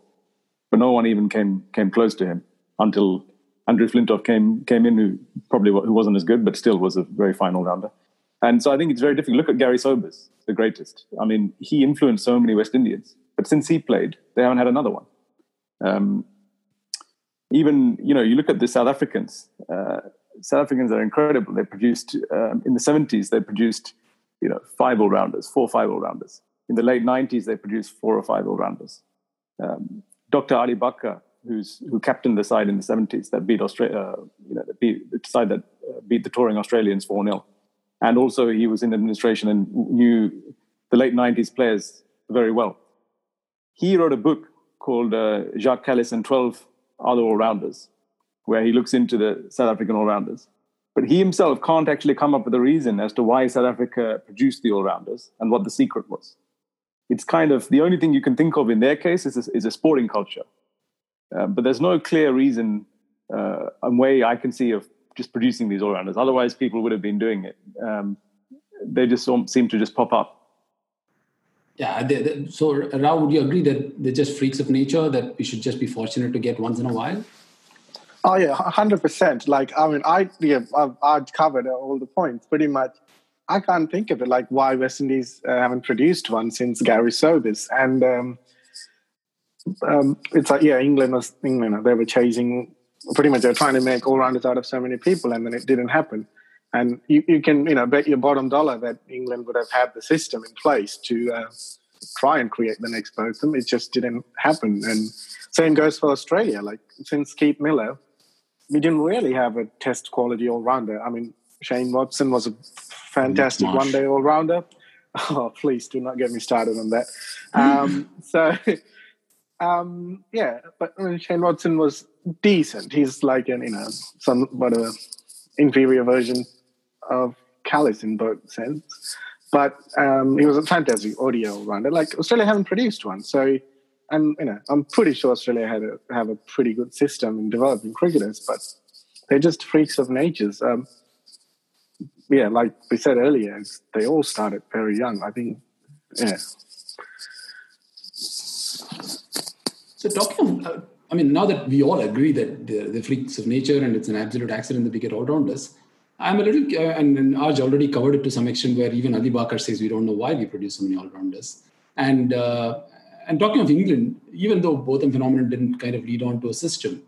But no one even came close to him until Andrew Flintoff came in, who wasn't as good, but still was a very fine all-rounder. And so I think it's very difficult. Look at Gary Sobers, the greatest. I mean, he influenced so many West Indians. But since he played, they haven't had another one. Even, you know, you look at the South Africans. South Africans are incredible. They produced, in the 70s, they produced, you know, four or five all-rounders. In the late 90s, they produced four or five all-rounders. Dr. Ali Bakka, who captained the side in the 70s that beat Australia, the side that beat the touring Australians 4-0. And also he was in administration and knew the late 90s players very well. He wrote a book called Jacques Kallis and 12 Other All-Rounders, where he looks into the South African all-rounders. But he himself can't actually come up with a reason as to why South Africa produced the all-rounders and what the secret was. It's kind of the only thing you can think of in their case is a sporting culture. But there's no clear reason and way I can see of just producing these all-rounders. Otherwise, people would have been doing it. They just seem to just pop up. Yeah. So, Rao, would you agree that they're just freaks of nature that we should just be fortunate to get once in a while? Oh yeah, 100%. Like, I mean, I covered all the points pretty much. I can't think of it. Like, why West Indies haven't produced one since Gary Sobers, and it's like, yeah, England. They were chasing. Pretty much, they're trying to make all-rounders out of so many people, and then it didn't happen. And you can, you know, bet your bottom dollar that England would have had the system in place to try and create the next Botham. It just didn't happen. And same goes for Australia. Like, since Keith Miller, we didn't really have a test quality all-rounder. I mean, Shane Watson was a fantastic one-day all-rounder. Oh, please do not get me started on that. Yeah, but Shane Watson was decent. He's like an, you know, somewhat of an inferior version of Kallis in both sense. But he was a fantastic audio rounder. Like, Australia haven't produced one. So, and, you know, I'm pretty sure Australia have a pretty good system in developing cricketers, but they're just freaks of natures. Yeah, like we said earlier, they all started very young, I think. Yeah. So talking about, I mean, now that we all agree that they're freaks of nature and it's an absolute accident that we get all around us, I'm a little, and Arj already covered it to some extent where even Ali Bakar says we don't know why we produce so many all-rounders. And talking of England, even though Botham phenomenon didn't kind of lead on to a system,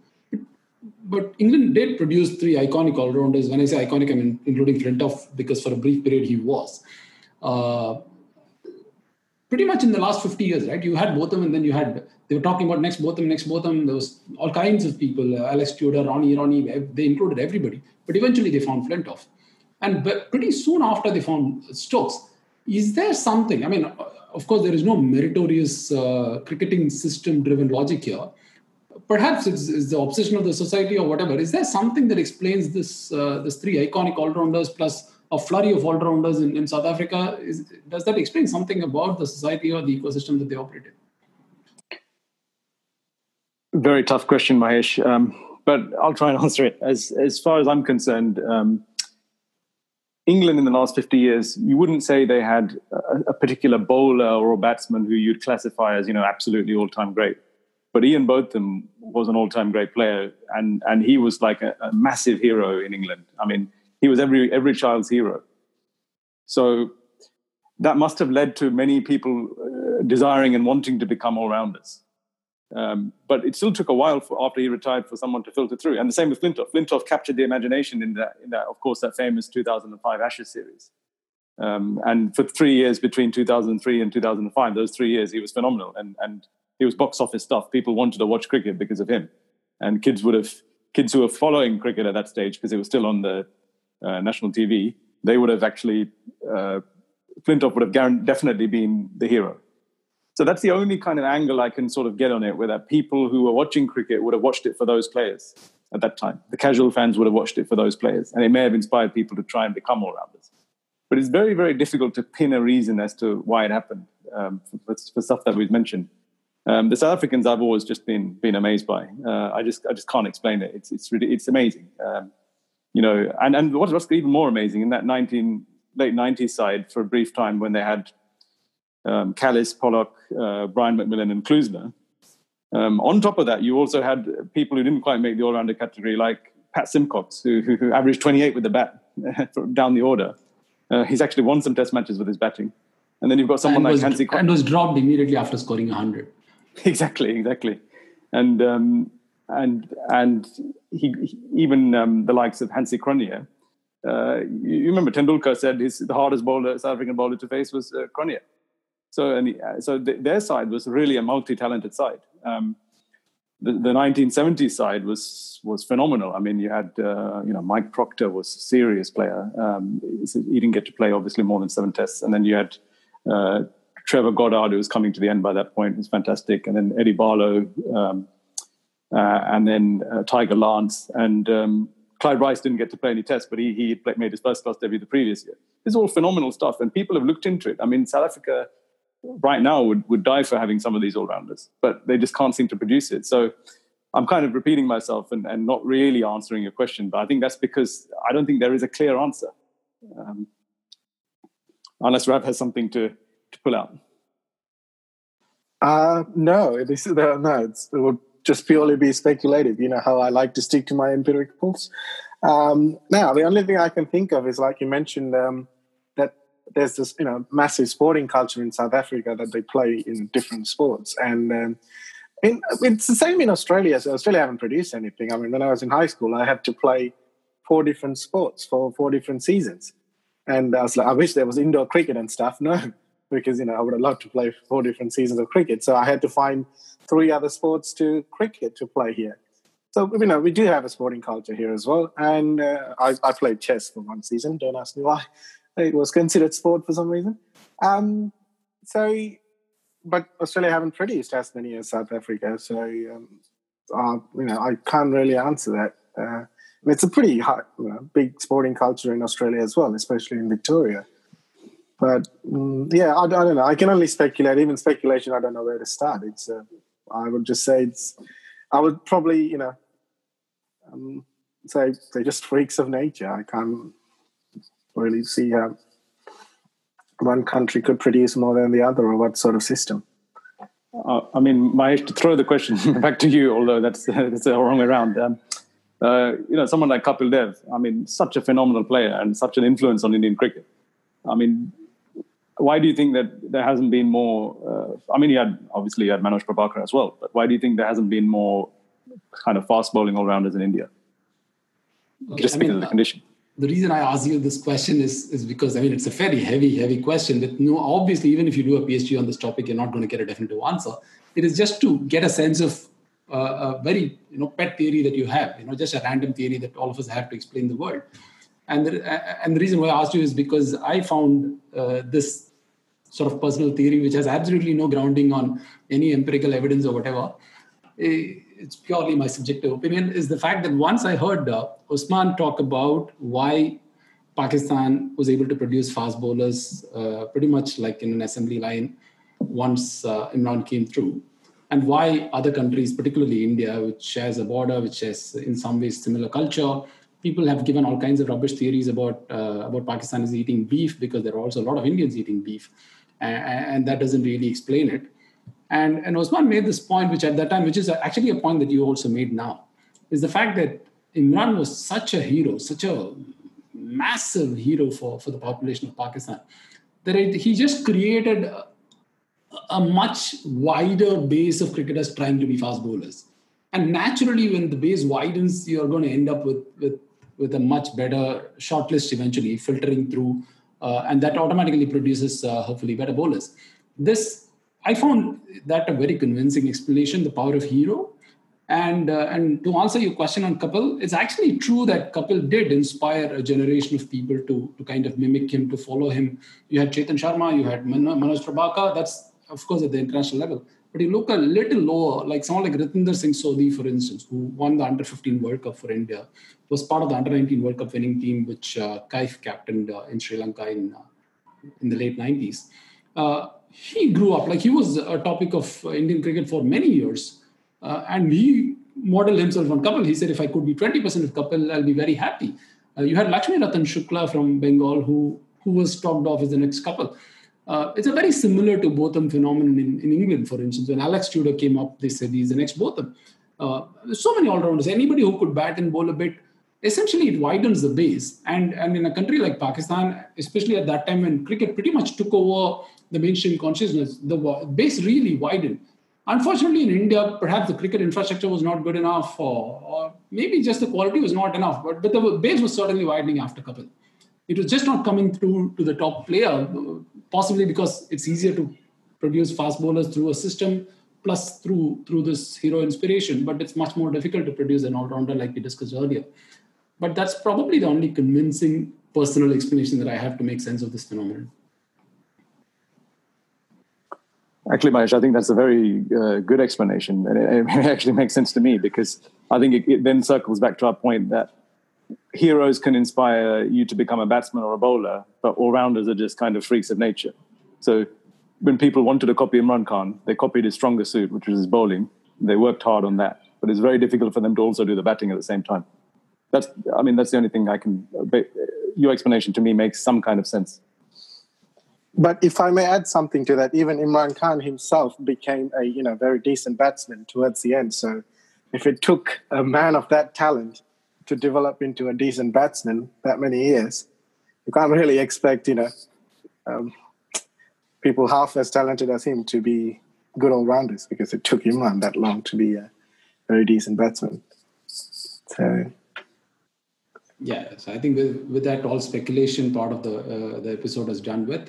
but England did produce three iconic all-rounders. When I say iconic, I mean including Flintoff, because for a brief period he was. Pretty much in the last 50 years, right? You had Botham and then you had, they were talking about next Botham. There was all kinds of people, Alex Tudor, Ronnie, they included everybody. But eventually they found Flintoff. And pretty soon after they found Stokes. Is there something, I mean, of course there is no meritorious cricketing system-driven logic here. Perhaps it's the obsession of the society or whatever. Is there something that explains this this three iconic all-rounders plus a flurry of all-rounders in South Africa? Does that explain something about the society or the ecosystem that they operate in? Very tough question, Mahesh, but I'll try and answer it. As far as I'm concerned, England in the last 50 years, you wouldn't say they had a particular bowler or a batsman who you'd classify as, you know, absolutely all-time great. But Ian Botham was an all-time great player, and he was like a massive hero in England. I mean, he was every child's hero. So that must have led to many people desiring and wanting to become all-rounders. But it still took a while after he retired for someone to filter through. And the same with Flintoff. Flintoff captured the imagination in that famous 2005 Ashes series. And for 3 years between 2003 and 2005, those 3 years, he was phenomenal. And he was box office stuff. People wanted to watch cricket because of him. And kids who were following cricket at that stage, because it was still on the national TV, they would have actually, Flintoff would have definitely been the hero. So that's the only kind of angle I can sort of get on it, where that people who were watching cricket would have watched it for those players at that time. The casual fans would have watched it for those players. And it may have inspired people to try and become all-rounders. But it's very, very difficult to pin a reason as to why it happened for stuff that we've mentioned. The South Africans I've always just been amazed by. I just can't explain it. It's amazing. And what's even more amazing, in that late 90s side for a brief time when they had Kallis, Pollock, Brian McMillan and Klusner. On top of that, you also had people who didn't quite make the all-rounder category, like Pat Simcox, who averaged 28 with the bat down the order. He's actually won some test matches with his batting. And then you've got someone like Hansie Cronje. And was dropped immediately after scoring 100. Exactly. And he even the likes of Hansie Cronje. You remember Tendulkar said the hardest South African bowler to face was Cronje. So their side was really a multi-talented side. The 1970s side was phenomenal. I mean, you had Mike Proctor was a serious player. He didn't get to play obviously more than 7 tests, and then you had Trevor Goddard, who was coming to the end by that point, was fantastic, and then Eddie Barlow, and then Tiger Lance, and Clyde Rice didn't get to play any tests, but he made his first-class debut the previous year. It's all phenomenal stuff, and people have looked into it. I mean, South Africa right now would die for having some of these all-rounders, but they just can't seem to produce it. So I'm kind of repeating myself and not really answering your question, but I think that's because I don't think there is a clear answer, unless Rav has something to pull out. It would just purely be speculative. You know how I like to stick to my empiricals. Now, the only thing I can think of is, like you mentioned, that there's this, massive sporting culture in South Africa that they play in different sports. And it's the same in Australia. So Australia haven't produced anything. I mean, when I was in high school, I had to play 4 different sports for 4 different seasons. And I was like, I wish there was indoor cricket and stuff. No, because, I would have loved to play 4 different seasons of cricket. So I had to find 3 other sports to cricket to play here. So, we do have a sporting culture here as well. And I played chess for 1 season. Don't ask me why. It was considered sport for some reason. But Australia haven't produced as many as South Africa. So, I can't really answer that. It's a pretty big sporting culture in Australia as well, especially in Victoria. But, I don't know. I can only speculate. Even speculation, I don't know where to start. I would just say I would probably, say they're just freaks of nature. I can't really see how one country could produce more than the other, or what sort of system. Mahesh, to throw the question back to you, although that's the wrong way around. Someone like Kapil Dev, such a phenomenal player and such an influence on Indian cricket. Why do you think that there hasn't been more... you had Manoj Prabhakar as well, but why do you think there hasn't been more kind of fast bowling all-rounders in India? Okay, because of the condition. The reason I ask you this question is because, it's a fairly heavy question that, obviously, even if you do a PhD on this topic, you're not going to get a definitive answer. It is just to get a sense of a very, pet theory that you have, just a random theory that all of us have to explain the world. And the reason why I asked you is because I found this sort of personal theory, which has absolutely no grounding on any empirical evidence or whatever, it's purely my subjective opinion, is the fact that once I heard Usman talk about why Pakistan was able to produce fast bowlers pretty much like in an assembly line once Imran came through, and why other countries, particularly India, which shares a border, which has in some ways similar culture, people have given all kinds of rubbish theories about Pakistan is eating beef, because there are also a lot of Indians eating beef. And that doesn't really explain it. And Osman made this point, which at that time, which is actually a point that you also made now, is the fact that Imran was such a hero, such a massive hero for the population of Pakistan, that he just created a much wider base of cricketers trying to be fast bowlers. And naturally, when the base widens, you're going to end up with a much better short list eventually, filtering through, and that automatically produces hopefully better bowlers. This, I found that a very convincing explanation, the power of hero. And to answer your question on Kapil, it's actually true that Kapil did inspire a generation of people to kind of mimic him, to follow him. You had Chetan Sharma, you had Manoj Prabhakar. That's, of course, at the international level. But you look a little lower, like someone like Ritinder Singh Sodhi, for instance, who won the Under-15 World Cup for India, was part of the Under-19 World Cup winning team, which Kaif captained in Sri Lanka in the late 90s. He grew up, like he was a topic of Indian cricket for many years. And he modeled himself on Kapil. He said, if I could be 20% of Kapil, I'll be very happy. You had Lakshmi Ratan Shukla from Bengal, who was talked of as the next Kapil. It's a very similar to Botham phenomenon in England, for instance. When Alex Tudor came up, they said he's the next Botham. There's so many all-rounders. Anybody who could bat and bowl a bit, essentially it widens the base. And in a country like Pakistan, especially at that time when cricket pretty much took over the mainstream consciousness, the base really widened. Unfortunately, in India, perhaps the cricket infrastructure was not good enough, or maybe just the quality was not enough. But the base was certainly widening after Kapil. It was just not coming through to the top player, possibly because it's easier to produce fast bowlers through a system, plus through this hero inspiration. But it's much more difficult to produce an all-rounder like we discussed earlier. But that's probably the only convincing personal explanation that I have to make sense of this phenomenon. Actually, Mahesh, I think that's a very good explanation. And it actually makes sense to me, because I think it then circles back to our point that heroes can inspire you to become a batsman or a bowler, but all-rounders are just kind of freaks of nature. So when people wanted to copy Imran Khan, they copied his stronger suit, which was his bowling. They worked hard on that, but it's very difficult for them to also do the batting at the same time. That's the only thing I can... Your explanation to me makes some kind of sense. But if I may add something to that, even Imran Khan himself became a very decent batsman towards the end. So if it took a man of that talent to develop into a decent batsman that many years, you can't really expect, people half as talented as him to be good all-rounders, because it took Imran that long to be a very decent batsman. So, yeah, so I think with that, all speculation part of the episode is done with.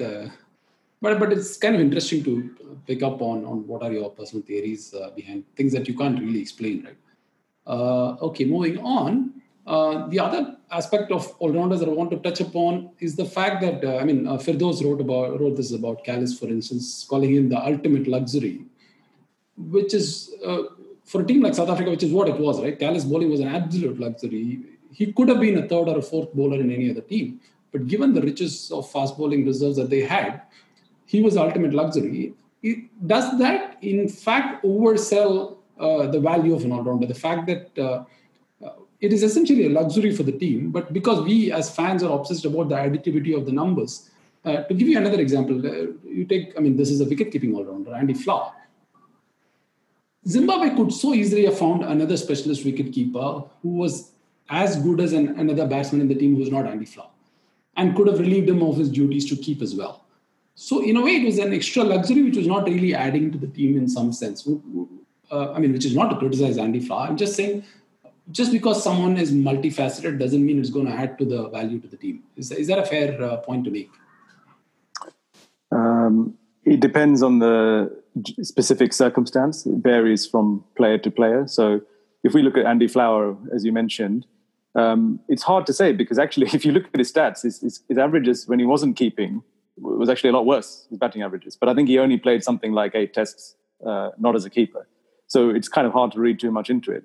But it's kind of interesting to pick up on what are your personal theories behind things that you can't really explain, right? Okay, moving on. The other aspect of all-rounders that I want to touch upon is the fact that, Firdaus wrote this about Kallis, for instance, calling him the ultimate luxury, which is, for a team like South Africa, which is what it was, right? Kallis bowling was an absolute luxury. He could have been a third or a fourth bowler in any other team, but given the riches of fast bowling reserves that they had, he was the ultimate luxury. Does that, in fact, oversell the value of an all-rounder? The fact that... it is essentially a luxury for the team, but because we as fans are obsessed about the additivity of the numbers. To give you another example, this is a wicket-keeping all-rounder, Andy Flower. Zimbabwe could so easily have found another specialist wicket-keeper who was as good as another batsman in the team who was not Andy Flower, and could have relieved him of his duties to keep as well. So in a way, it was an extra luxury which was not really adding to the team in some sense. Which is not to criticize Andy Flower. I'm just saying, just because someone is multifaceted doesn't mean it's going to add to the value to the team. Is that a fair point to make? It depends on the specific circumstance. It varies from player to player. So if we look at Andy Flower, as you mentioned, it's hard to say, because actually if you look at his stats, his averages when he wasn't keeping was actually a lot worse, his batting averages. But I think he only played something like 8 tests, not as a keeper. So it's kind of hard to read too much into it.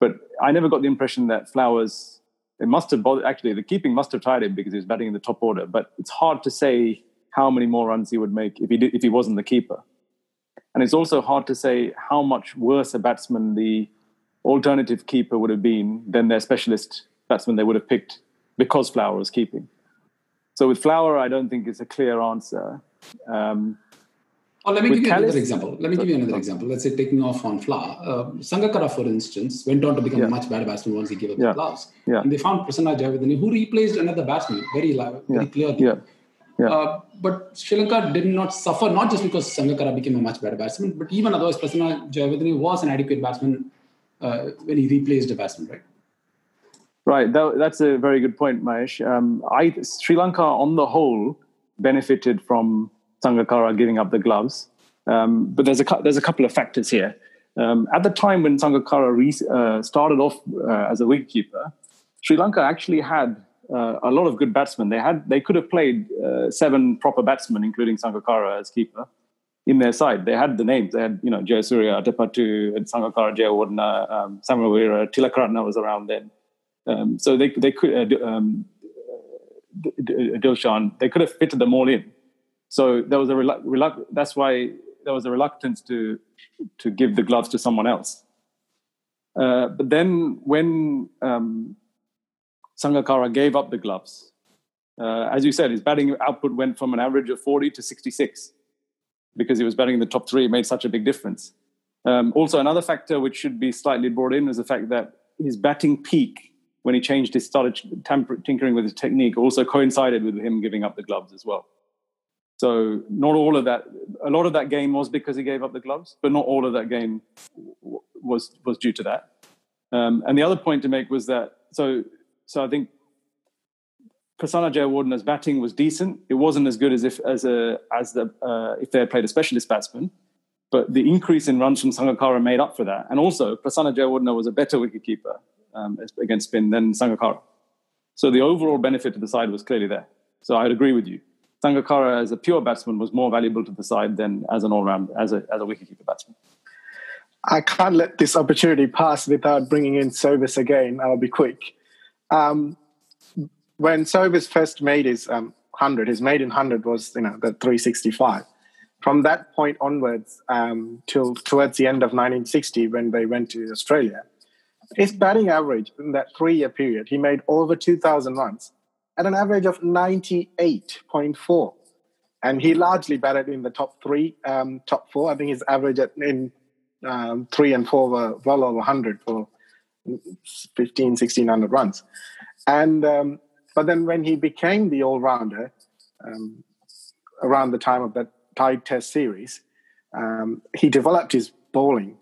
But I never got the impression that Flowers, it must have bothered, actually the keeping must have tied him because he was batting in the top order, but it's hard to say how many more runs he would make if he wasn't the keeper. And it's also hard to say how much worse a batsman the alternative keeper would have been than their specialist batsman they would have picked because Flower was keeping. So with Flower, I don't think it's a clear answer. Let me give you another example. Let's say taking off on Flower. Sangakkara, for instance, went on to become a much better batsman once he gave up the gloves. And they found Prasanna Jayawardene, who replaced another batsman, very clearly. Yeah. Yeah. But Sri Lanka did not suffer, not just because Sangakkara became a much better batsman, but even otherwise Prasanna Jayawardene was an adequate batsman when he replaced a batsman, right? Right. That's a very good point, Mahesh. Sri Lanka, on the whole, benefited from Sangakkara giving up the gloves. But there's a couple of factors here. At the time when Sangakkara started off as a wicketkeeper, Sri Lanka actually had a lot of good batsmen. They could have played seven proper batsmen, including Sangakkara as keeper, in their side. They had the names. They had, Jayasurya, Attapattu, and Sangakkara, Jayawardene, Samaravira, Tilakaratna was around then. So they could Dilshan. They could have fitted them all in. So there was a that's why there was a reluctance to give the gloves to someone else. But then when Sangakkara gave up the gloves, as you said, his batting output went from an average of 40 to 66 because he was batting in the top three. It made such a big difference. Also, another factor which should be slightly brought in is the fact that his batting peak, when he started tinkering with his technique, also coincided with him giving up the gloves as well. So not all of that, a lot of that game was because he gave up the gloves, but not all of that game was due to that. And the other point to make was that, so I think Prasanna Jayawardene's batting was decent. It wasn't as good if they had played a specialist batsman, but the increase in runs from Sangakkara made up for that. And also Prasanna Jayawardene was a better wicketkeeper against spin than Sangakkara. So the overall benefit to the side was clearly there. So I would agree with you. Sangakkara as a pure batsman was more valuable to the side than as an all-round, as a wicketkeeper batsman. I can't let this opportunity pass without bringing in Sobers again. I'll be quick. When Sobers first made his 100, his maiden 100 was, the 365. From that point onwards till towards the end of 1960 when they went to Australia, his batting average in that three-year period, he made over 2,000 runs at an average of 98.4. And he largely batted in the top four. I think his average in three and four were well over 100 for 1,600 runs. And but then when he became the all-rounder around the time of that Tide Test series, he developed his bowling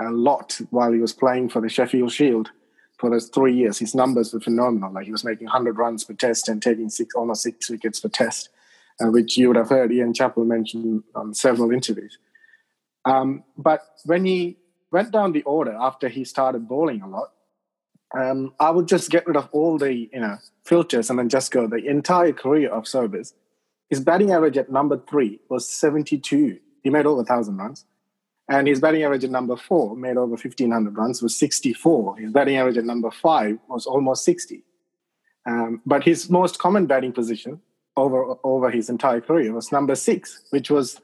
a lot while he was playing for the Sheffield Shield. For those 3 years, his numbers were phenomenal. Like he was making 100 runs per test and taking almost six wickets per test, which you would have heard Ian Chappell mention on several interviews. But when he went down the order after he started bowling a lot, I would just get rid of all the filters and then just go the entire career of Sobers. His batting average at number three was 72. He made over 1,000 runs. And his batting average at number four, made over 1,500 runs, was 64. His batting average at number five was almost 60. But his most common batting position over his entire career was number six, which was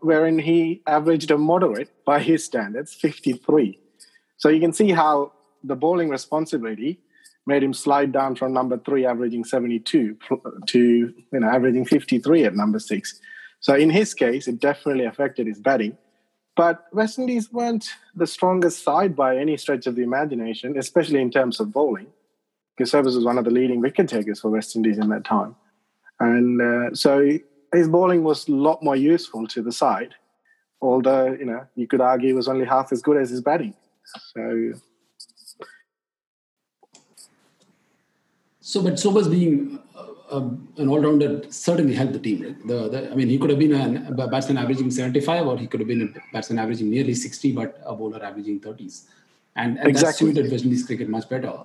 wherein he averaged a moderate, by his standards, 53. So you can see how the bowling responsibility made him slide down from number three, averaging 72, to averaging 53 at number six. So in his case, it definitely affected his batting. But West Indies weren't the strongest side by any stretch of the imagination, especially in terms of bowling, because Sobers was one of the leading wicket takers for West Indies in that time. And so his bowling was a lot more useful to the side, although, you could argue it was only half as good as his batting. So but Sobers being an all-rounder certainly helped the team, right? He could have been a batsman averaging 75, or he could have been a batsman averaging nearly 60, but a bowler averaging 30s. And exactly. That suited West Indies cricket much better.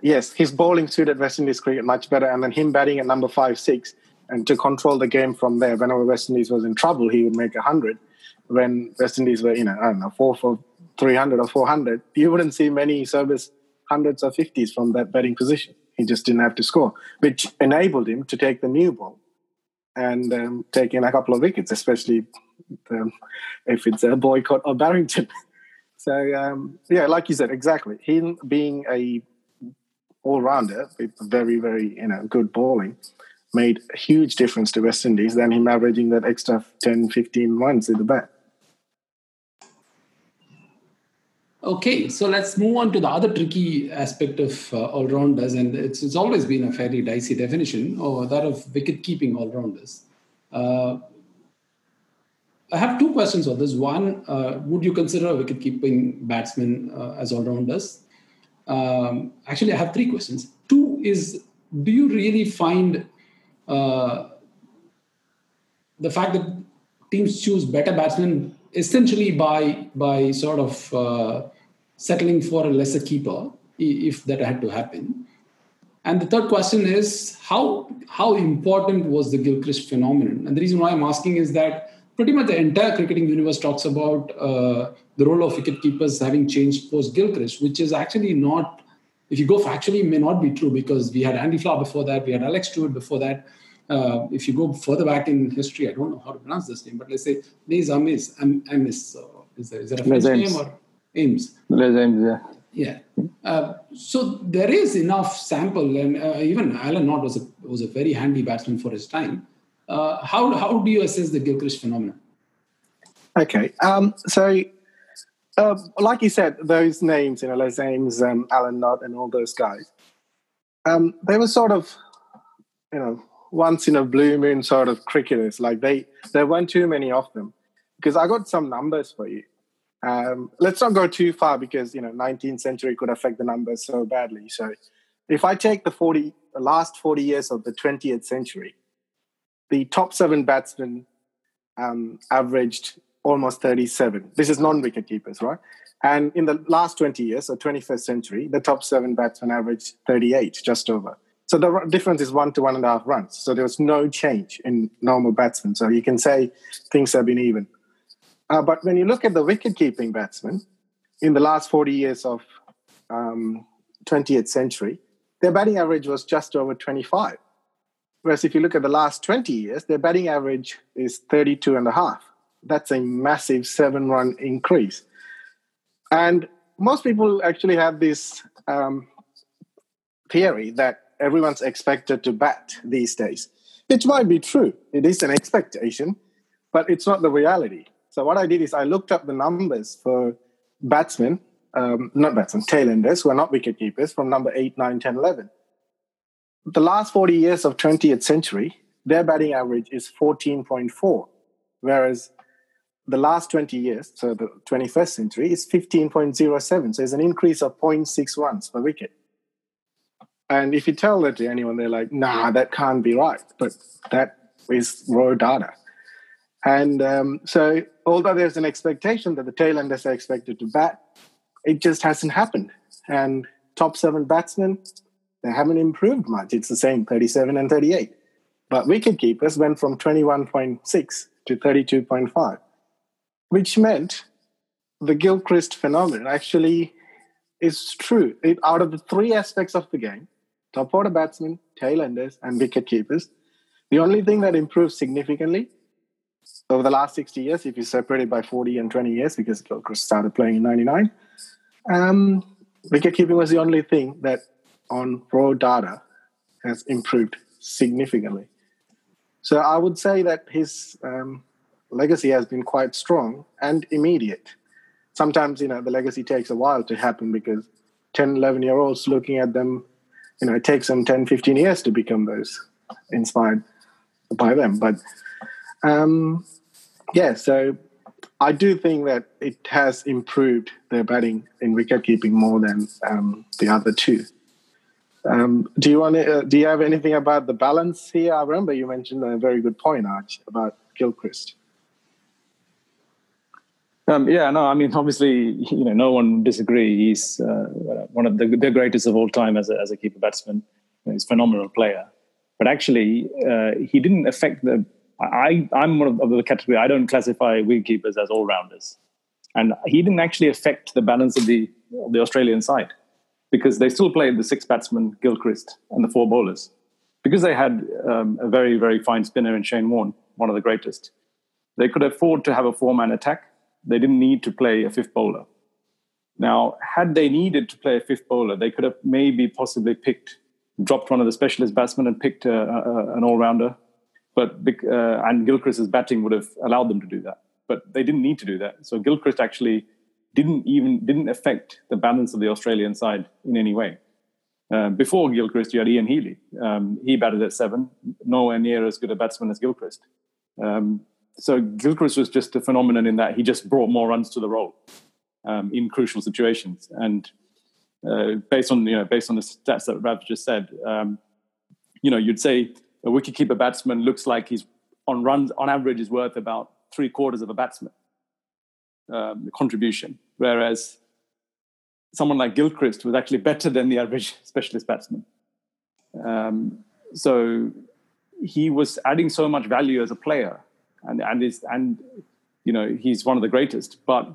Yes, his bowling suited West Indies cricket much better, and then him batting at number 5, 6, and to control the game from there. Whenever West Indies was in trouble, he would make 100. When West Indies were, 4 for 300 or 400, you wouldn't see many Sobers hundreds or 50s from that batting position. He just didn't have to score, which enabled him to take the new ball and take in a couple of wickets, especially if it's a Boycott or Barrington. So, like you said, exactly. Him being a all-rounder with very, very good bowling made a huge difference to West Indies than him averaging that extra 10, 15 runs in the bat. Okay, so let's move on to the other tricky aspect of all-rounders, and it's always been a fairly dicey definition, or that of wicket-keeping all-rounders. I have two questions on this. One, would you consider a wicket-keeping batsman as all-rounders? Actually, I have three questions. Two is, do you really find the fact that teams choose better batsmen essentially by sort of settling for a lesser keeper, if that had to happen? And the third question is, how important was the Gilchrist phenomenon? And the reason why I'm asking is that pretty much the entire cricketing universe talks about the role of wicket keepers having changed post-Gilchrist, which is actually not, if you go factually, may not be true, because we had Andy Flower before that, we had Alex Stewart before that. If you go further back in history, I don't know how to pronounce this name, but let's say Les Ames. Is there a French name or Ames? Les Ames, yeah. Yeah. So there is enough sample, and even Alan Knott was a very handy batsman for his time. How do you assess the Gilchrist phenomenon? Okay, so like you said, those names, Les Ames, Alan Knott, and all those guys, they were sort of, once in a blue moon sort of cricketers. Like there weren't too many of them. Because I got some numbers for you. Let's not go too far because, 19th century could affect the numbers so badly. So if I take the last 40 years of the 20th century, the top seven batsmen averaged almost 37. This is non-wicket keepers, right? And in the last 20 years, so 21st century, the top seven batsmen averaged 38, just over. So the difference is 1 to 1.5 runs. So there was no change in normal batsmen. So you can say things have been even. But when you look at the wicket-keeping batsmen, in the last 40 years of 20th century, their batting average was just over 25. Whereas if you look at the last 20 years, their batting average is 32.5. That's a massive 7-run increase. And most people actually have this theory that everyone's expected to bat these days, which might be true. It is an expectation, but it's not the reality. So what I did is I looked up the numbers for batsmen, tailenders who are not wicketkeepers from number 8, 9, 10, 11. The last 40 years of 20th century, their batting average is 14.4, whereas the last 20 years, so the 21st century, is 15.07. So it's an increase of 0.6 runs per wicket. And if you tell that to anyone, they're like, nah, that can't be right. But that is raw data. And so although there's an expectation that the tailenders are expected to bat, it just hasn't happened. And top seven batsmen, they haven't improved much. It's the same, 37 and 38. But wicketkeepers went from 21.6 to 32.5, which meant the Gilchrist phenomenon actually is true. Out of the three aspects of the game, top order batsmen, tailenders, and wicket keepers, the only thing that improved significantly over the last 60 years, if you separate it by 40 and 20 years, because Gilchrist started playing in 99, wicket keeping was the only thing that on raw data has improved significantly. So I would say that his legacy has been quite strong and immediate. Sometimes, the legacy takes a while to happen because 10, 11-year-olds looking at them, it takes them 10, 15 years to become those inspired by them. But, so I do think that it has improved their batting in wicket-keeping more than the other two. Do you have anything about the balance here? I remember you mentioned a very good point, Arch, about Gilchrist. Obviously, no one would disagree. He's one of the greatest of all time as a keeper batsman. He's a phenomenal player. But actually, he didn't affect the... I'm one of the category. I don't classify wicketkeepers as all-rounders. And he didn't actually affect the balance of the Australian side because they still played the six batsmen, Gilchrist, and the four bowlers. Because they had a very, very fine spinner in Shane Warne, one of the greatest, they could afford to have a four-man attack. They didn't need to play a fifth bowler. Now, had they needed to play a fifth bowler, they could have maybe possibly dropped one of the specialist batsmen and picked an all-rounder. And Gilchrist's batting would have allowed them to do that. But they didn't need to do that. So Gilchrist actually didn't affect the balance of the Australian side in any way. Before Gilchrist, you had Ian Healy. He batted at 7, nowhere near as good a batsman as Gilchrist. So Gilchrist was just a phenomenon in that he just brought more runs to the role in crucial situations. And based on the stats that Rav just said, you'd say a wicketkeeper batsman looks like he's on runs on average is worth about 3/4 of a batsman contribution, whereas someone like Gilchrist was actually better than the average specialist batsman. So he was adding so much value as a player, and he's one of the greatest. But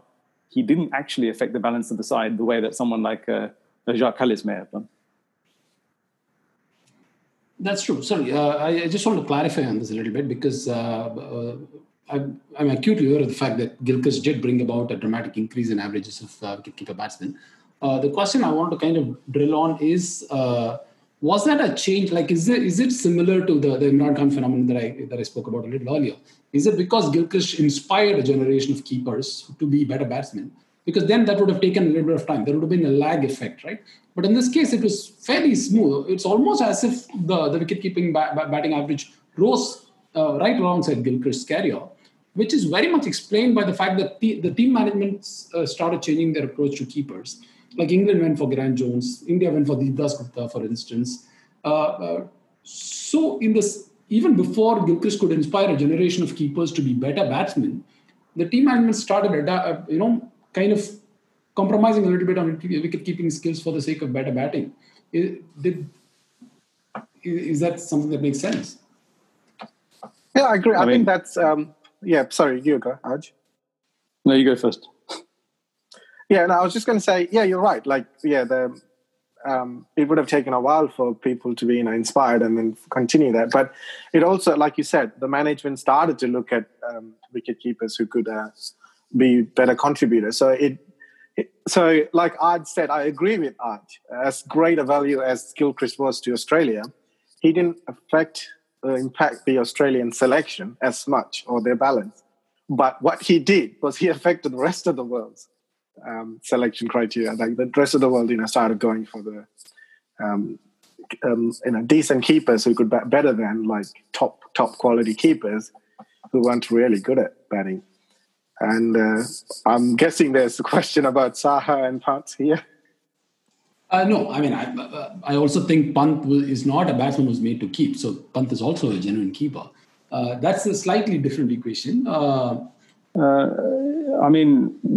he didn't actually affect the balance of the side the way that someone like Jacques Kallis may have done. That's true. Sorry, I just want to clarify on this a little bit because I'm acutely aware of the fact that Gilchrist did bring about a dramatic increase in averages of wicketkeeper batsmen. The question I want to kind of drill on is, was that a change? Like, is it similar to the Imran Khan phenomenon that I spoke about a little earlier? Is it because Gilchrist inspired a generation of keepers to be better batsmen? Because then that would have taken a little bit of time. There would have been a lag effect, right? But in this case, it was fairly smooth. It's almost as if the wicket-keeping batting average rose right alongside Gilchrist's career, which is very much explained by the fact that the team management started changing their approach to keepers. Like England went for Grant Jones, India went for Deepdas Gupta, for instance. So in this, even before Gilchrist could inspire a generation of keepers to be better batsmen, the team management started, kind of compromising a little bit on wicket-keeping skills for the sake of better batting. Is that something that makes sense? Yeah, I agree. I think that's... sorry, you go, Aj. No, you go first. Yeah, no, I was just going to say, yeah, you're right. Like, yeah, it would have taken a while for people to be inspired and then continue that. But it also, like you said, the management started to look at wicket-keepers who could... be better contributors. So so like Ard said, I agree with Ard. As great a value as Gilchrist was to Australia, he didn't impact the Australian selection as much or their balance. But what he did was he affected the rest of the world's selection criteria. Like the rest of the world, started going for the decent keepers who could bat better than like top quality keepers who weren't really good at batting. And I'm guessing there's a question about Saha and Pant here. No, I also think Pant is not a batsman who's made to keep. So Pant is also a genuine keeper. That's a slightly different equation.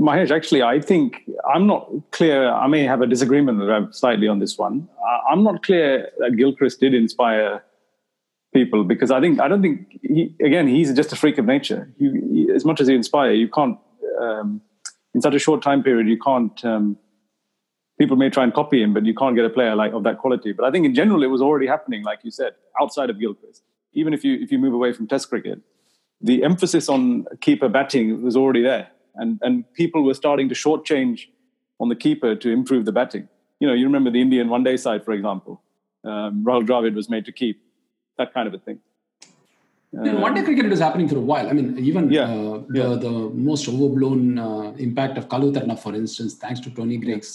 Mahesh, actually, I think I'm not clear. I may have a disagreement with Rav slightly on this one. I'm not clear that Gilchrist did inspire people, because I don't think he's just a freak of nature. As much as you inspire, you can't in such a short time period. You can't. People may try and copy him, but you can't get a player like of that quality. But I think in general, it was already happening, like you said, outside of Gilchrist. Even if you move away from Test cricket, the emphasis on keeper batting was already there, and people were starting to shortchange on the keeper to improve the batting. You remember the Indian One Day side, for example. Rahul Dravid was made to keep. That kind of a thing. One day cricket is happening for a while. The most overblown impact of Kalutarna, for instance, thanks to Tony Greig's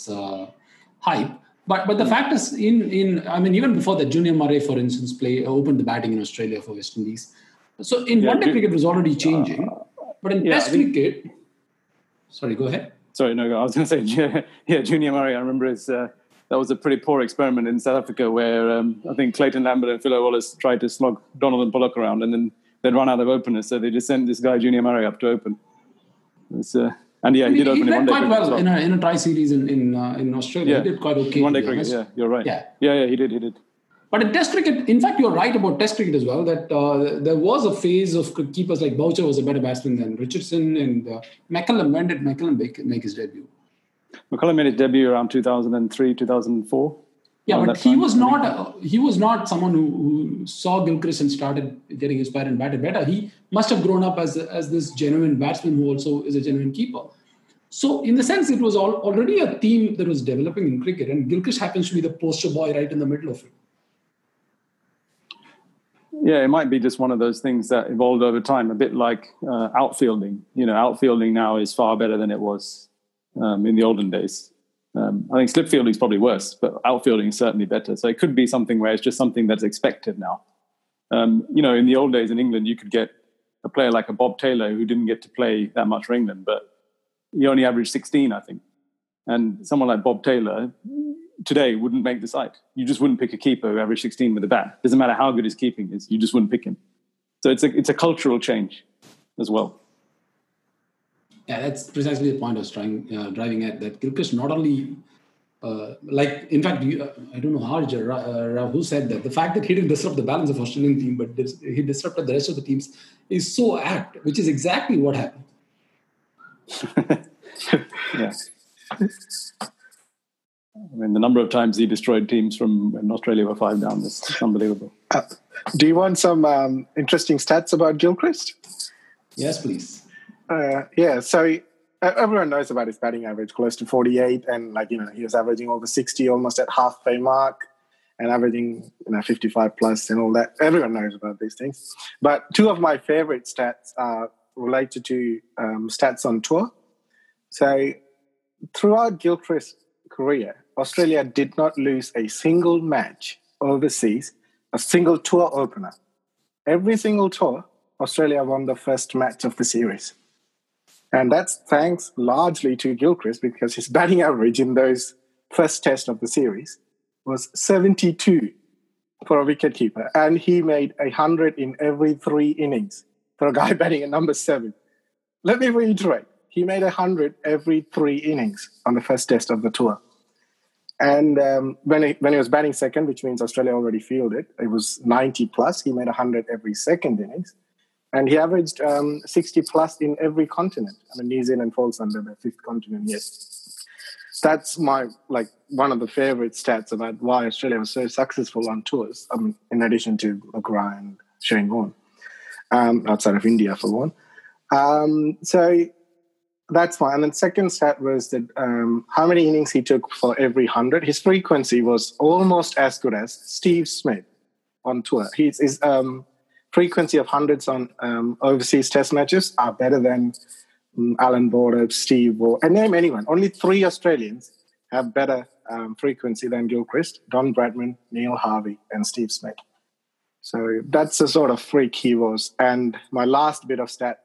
hype. But the fact is, even before that, Junior Murray, for instance, opened the batting in Australia for West Indies. So in one day cricket was already changing, but in Test cricket, sorry, go ahead. Sorry, no, I was going to say, Junior Murray. I remember his. That was a pretty poor experiment in South Africa where I think Clayton Lambert and Philo Wallace tried to slog Donald and Pollock around and then they'd run out of openers. So they just sent this guy, Junior Murray, up to open. He did open in one day. He did quite well in a tri-series in Australia. Yeah. He did quite okay. One day cricket, yeah, you're right. Yeah, he did. But in Test cricket, in fact, you're right about Test cricket as well, that there was a phase of keepers like Boucher was a better batsman than Richardson and McCullum. When did McCullum make his debut? McCullum made his debut around 2003, 2004. Yeah, but he was not someone who saw Gilchrist and started getting inspired and batted better. He must have grown up as this genuine batsman who also is a genuine keeper. So in the sense, it was already a theme that was developing in cricket, and Gilchrist happens to be the poster boy right in the middle of it. Yeah, it might be just one of those things that evolved over time, a bit like outfielding. Outfielding now is far better than it was in the olden days. I think slip fielding is probably worse, but outfielding is certainly better. So it could be something where it's just something that's expected now. You know, in the old days in England, you could get a player like a Bob Taylor who didn't get to play that much for England, but he only averaged 16, I think. And someone like Bob Taylor today wouldn't make the side. You just wouldn't pick a keeper who averaged 16 with a bat. Doesn't matter how good his keeping is, you just wouldn't pick him. So it's a cultural change as well. Yeah, that's precisely the point I was driving at, that cricket not only, I don't know Harj, who said that, the fact that he didn't disrupt the balance of Australian team, but he disrupted the rest of the teams is so apt, which is exactly what happened. Yeah. I mean, the number of times he destroyed teams from when Australia were 5 down is unbelievable. Do you want some interesting stats about Gilchrist? Yes, please. Everyone knows about his batting average, close to 48, and he was averaging over 60, almost at halfway mark, and averaging 55 plus and all that. Everyone knows about these things. But two of my favorite stats are related to stats on tour. So throughout Gilchrist's career, Australia did not lose a single match overseas, a single tour opener. Every single tour, Australia won the first match of the series. And that's thanks largely to Gilchrist, because his batting average in those first test of the series was 72 for a wicketkeeper. And he made 100 in every 3 innings for a guy batting at number 7. Let me reiterate. He made 100 every 3 innings on the first test of the tour. And when he was batting second, which means Australia already fielded, it was 90 plus. He made 100 every second innings. And he averaged 60 plus in every continent. I mean, New Zealand falls under the 5th continent, yes. That's my, one of the favorite stats about why Australia was so successful on tours, in addition to McGrath and Shane Warne, outside of India for Warne. So that's one. And then second stat was that how many innings he took for every 100. His frequency was almost as good as Steve Smith on tour. His frequency of hundreds on overseas test matches are better than Alan Border, Steve, and name anyone. Only 3 Australians have better frequency than Gilchrist: Don Bradman, Neil Harvey, and Steve Smith. So that's the sort of freak he was. And my last bit of stat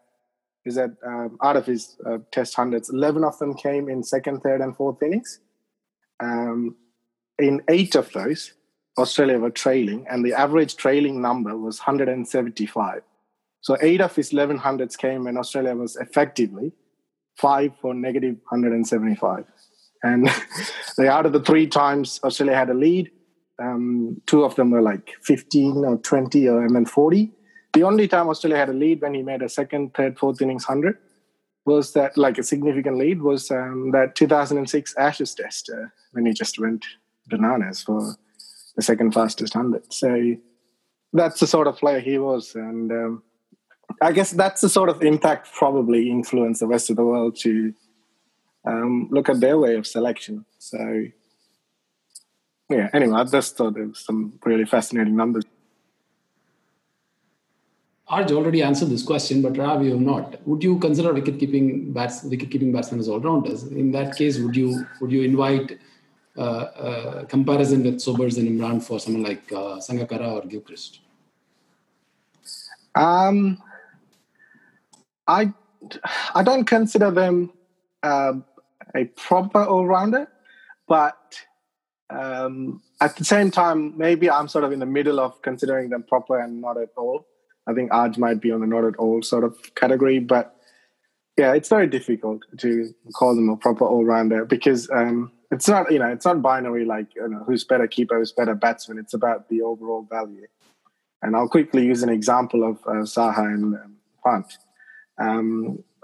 is that out of his test hundreds, 11 of them came in second, third, and fourth innings. In 8 of those, Australia were trailing, and the average trailing number was 175. So 8 of his 11 hundreds came when Australia was effectively 5 for negative 175. And out of the 3 times Australia had a lead, 2 of them were 15 or 20 or 40. The only time Australia had a lead when he made a second, third, fourth innings 100 was that, a significant lead, was that 2006 Ashes test when he just went bananas for the second fastest 100. So that's the sort of player he was. And I guess that's the sort of impact probably influenced the rest of the world to look at their way of selection. So, yeah, anyway, I just thought there was some really fascinating numbers. Arj already answered this question, but Rav, you have not. Would you consider wicket-keeping batsmen as all-rounders? In that case, would you invite comparison with Sobers and Imran for someone like Sangakkara or Gilchrist? I don't consider them a proper all-rounder, but at the same time, maybe I'm sort of in the middle of considering them proper and not at all. I think Arj might be on the not at all sort of category, but yeah, it's very difficult to call them a proper all-rounder because it's not binary, who's better keeper, who's better batsman. It's about the overall value. And I'll quickly use an example of Saha and Pant.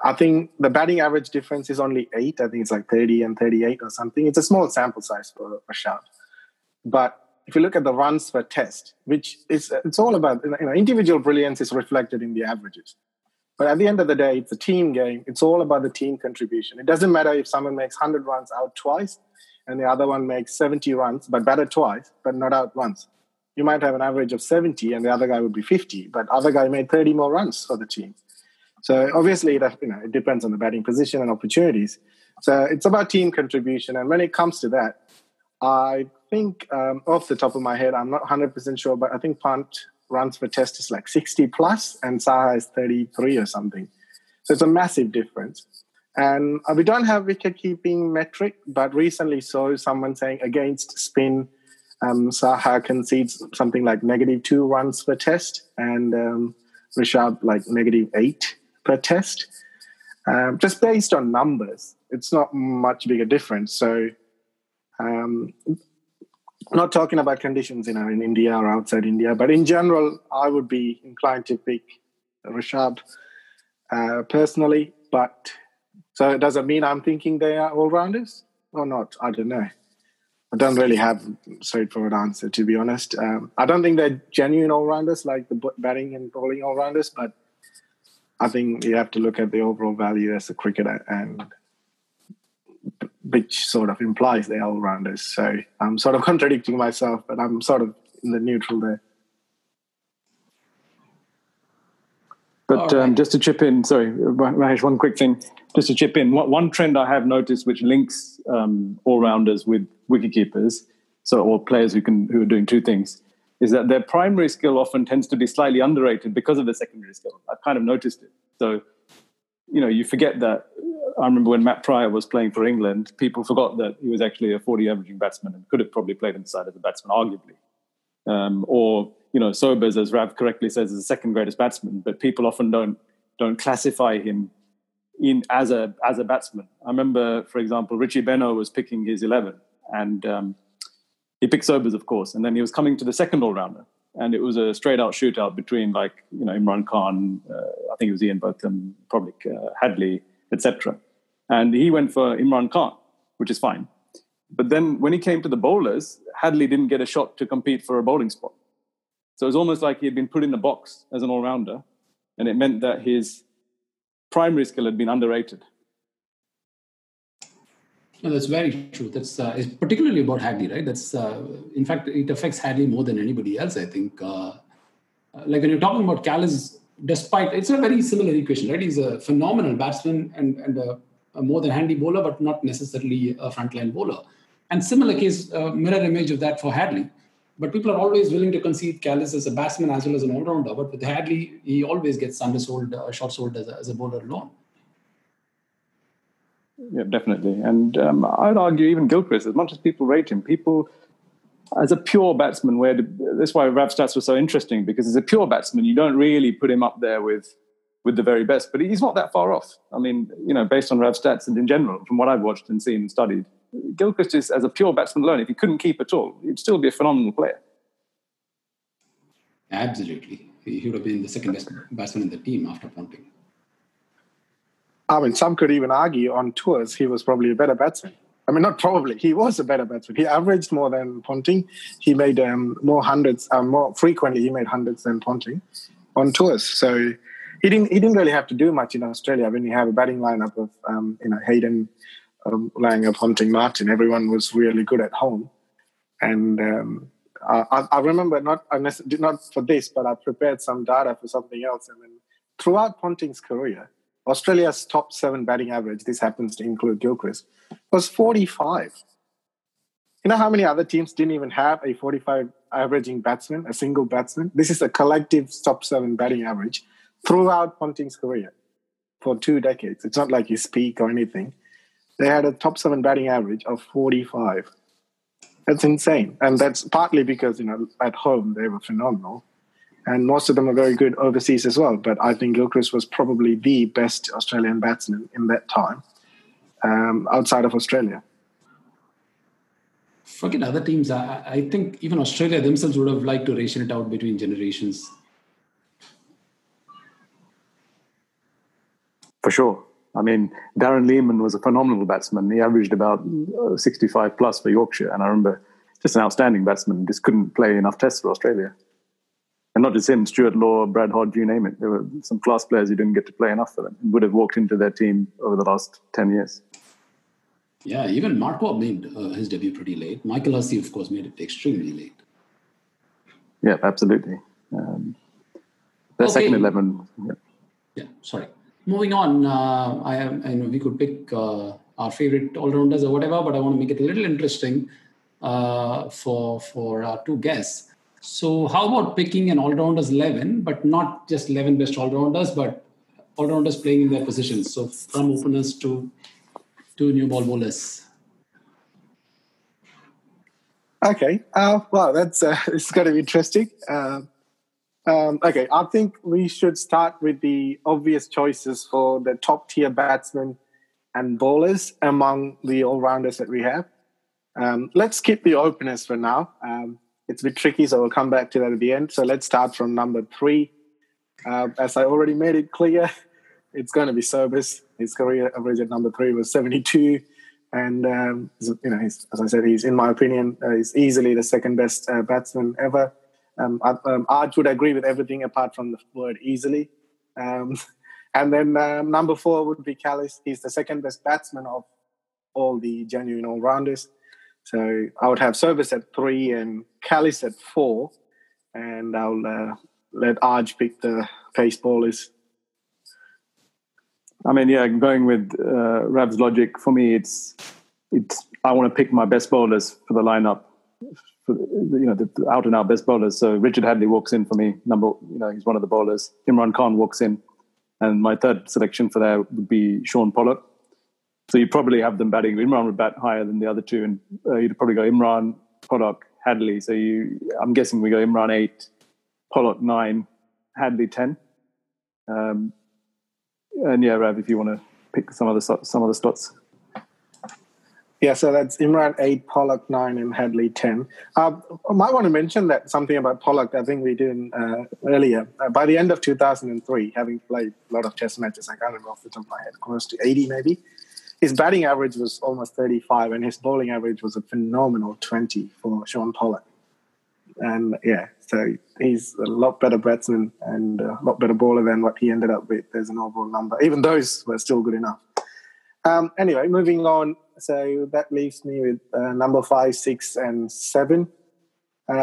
I think the batting average difference is only 8. I think it's 30 and 38 or something. It's a small sample size for a shout. But if you look at the runs per test, which is it's all about, individual brilliance is reflected in the averages. But at the end of the day, it's a team game. It's all about the team contribution. It doesn't matter if someone makes 100 runs out twice and the other one makes 70 runs, but batted twice, but not out once. You might have an average of 70 and the other guy would be 50, but other guy made 30 more runs for the team. So obviously, it depends on the batting position and opportunities. So it's about team contribution. And when it comes to that, I think off the top of my head, I'm not 100% sure, but I think Pant runs for test is like 60 plus and Saha is 33 or something. So it's a massive difference. And we don't have wicket-keeping metric, but recently saw someone saying against spin, Saha concedes something like -2 runs per test and Rishabh like -8 per test. Just based on numbers, it's not much bigger difference. So not talking about conditions, you know, in India or outside India, but in general, I would be inclined to pick Rishabh personally, but... So does it mean I'm thinking they are all-rounders or not? I don't know. I don't really have a straightforward answer, to be honest. I don't think they're genuine all-rounders like the batting and bowling all-rounders, but I think you have to look at the overall value as a cricketer, and which sort of implies they're all-rounders. So I'm sort of contradicting myself, but I'm sort of in the neutral there. But right. Just to chip in, sorry, Mahesh, one quick thing. Just to chip in, one trend I have noticed which links all-rounders with wicketkeepers, so or players who are doing two things, is that their primary skill often tends to be slightly underrated because of their secondary skill. I've kind of noticed it. So, you know, you forget that. I remember when Matt Pryor was playing for England, people forgot that he was actually a 40-averaging batsman and could have probably played inside as a batsman, arguably. Or, you know, Sobers, as Rav correctly says, is the second greatest batsman, but people often don't classify him in as a batsman. I remember, for example, Richie Benaud was picking his 11, and he picked Sobers, of course, and then he was coming to the second all-rounder, and it was a straight-out shootout between, like, you know, Imran Khan, I think it was Ian Botham, probably Hadlee, etc. And he went for Imran Khan, which is fine. But then when he came to the bowlers, Hadlee didn't get a shot to compete for a bowling spot. So it was almost like he had been put in the box as an all-rounder, and it meant that his primary skill had been underrated. No, that's very true. That's it's particularly about Hadlee, right? That's in fact, it affects Hadlee more than anybody else, I think. Like when you're talking about Kallis, despite it's a very similar equation, right? He's a phenomenal batsman and a more than handy bowler, but not necessarily a frontline bowler. And similar case, mirror image of that for Hadlee. But people are always willing to concede Kallis as a batsman as well as an all-rounder. But with Hadlee, he always gets undersold, short-sold as a bowler alone. Yeah, definitely. And I'd argue even Gilchrist, as much as people rate him, people, as a pure batsman, that's why Rav stats were so interesting, because as a pure batsman, you don't really put him up there with the very best, but he's not that far off. I mean, you know, based on Rav's stats and in general, from what I've watched and seen and studied, Gilchrist is, as a pure batsman alone, if he couldn't keep at all, he'd still be a phenomenal player. Absolutely. He would have been the second best batsman in the team after Ponting. I mean, some could even argue on tours he was probably a better batsman. I mean, not probably. He was a better batsman. He averaged more than Ponting. He made more hundreds, more frequently he made hundreds than Ponting on tours. So... He didn't really have to do much in Australia when you have a batting lineup of you know, Hayden, Langer, Ponting, Martin. Everyone was really good at home, and I remember not for this, but I prepared some data for something else. And then throughout Ponting's career, Australia's top 7 batting average, this happens to include Gilchrist, was 45. You know how many other teams didn't even have a 45 averaging batsman, a single batsman? This is a collective top 7 batting average throughout Ponting's career for 2 decades. It's not like his peak or anything. They had a top 7 batting average of 45. That's insane. And that's partly because, you know, at home they were phenomenal. And most of them are very good overseas as well. But I think Gilchrist was probably the best Australian batsman in that time, outside of Australia. Forget other teams. I think even Australia themselves would have liked to ration it out between generations. For sure. I mean, Darren Lehmann was a phenomenal batsman. He averaged about 65 plus for Yorkshire. And I remember, just an outstanding batsman, just couldn't play enough tests for Australia. And not just him, Stuart Law, Brad Hodge, you name it. There were some class players who didn't get to play enough for them and would have walked into their team over the last 10 years. Yeah, even Mark Waugh made his debut pretty late. Michael Hussey, of course, made it extremely late. Yeah, absolutely. Their second 11. Yeah, sorry. Moving on, I know we could pick our favorite all-rounders or whatever, but I want to make it a little interesting for our two guests. So how about picking an all-rounders 11, but not just 11 best all-rounders, but all-rounders playing in their positions. So from openers to new ball bowlers. Okay. Wow, it's kind of interesting. Okay, I think we should start with the obvious choices for the top-tier batsmen and bowlers among the all-rounders that we have. Let's skip the openers for now. It's a bit tricky, so we'll come back to that at the end. So let's start from number 3. As I already made it clear, it's going to be Sobers. His career average at number 3 was 72. And, as I said, he's, in my opinion, he's easily the second best batsman ever. Arj would agree with everything apart from the word easily. And then number 4 would be Kallis. He's the second best batsman of all the genuine all-rounders. So I would have Sobers at 3 and Kallis at 4. And I'll let Arj pick the pace ballers. I mean, yeah, going with Rav's logic, for me, it's I want to pick my best bowlers for the lineup, for, the out and out best bowlers. So Richard Hadlee walks in for me. He's one of the bowlers. Imran Khan walks in, and my third selection for there would be Shaun Pollock. So you probably have them batting. Imran would bat higher than the other two, and you'd probably go Imran, Pollock, Hadlee. So I'm guessing we go Imran 8, Pollock 9, Hadlee 10. And yeah, Rav, if you want to pick some other slots. Yeah, so that's Imran 8, Pollock 9, and Hadlee 10. I might want to mention that something about Pollock. I think we didn't earlier. By the end of 2003, having played a lot of Test matches, I can't remember off the top of my head, close to 80 maybe. His batting average was almost 35, and his bowling average was a phenomenal 20 for Shaun Pollock. And yeah, so he's a lot better batsman and a lot better bowler than what he ended up with as an overall number. Even those were still good enough. Anyway, moving on. So that leaves me with number 5, 6, and 7.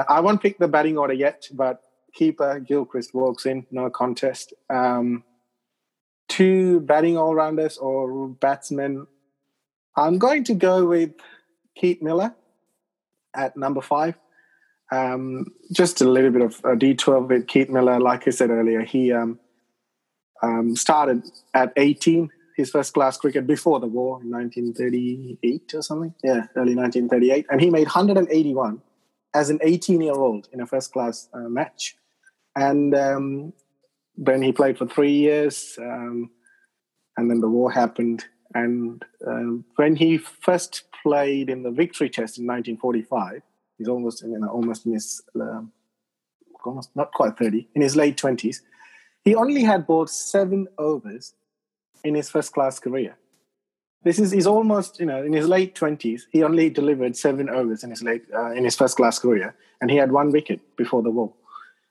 I won't pick the batting order yet, but keeper Gilchrist walks in, no contest. 2 batting all-rounders or batsmen. I'm going to go with Keith Miller at number 5. Just a little bit of a detour with Keith Miller. Like I said earlier, he started at 18, his first-class cricket before the war in 1938 or something. Yeah, early 1938. And he made 181 as an 18-year-old in a first-class match. And then he played for 3 years, and then the war happened. And when he first played in the Victory Test in 1945, he's almost in his, almost not quite 30, in his late 20s. He only had bowled 7 overs in his first-class career. He's almost, in his late 20s, he only delivered 7 overs in his first-class career, and he had 1 wicket before the war.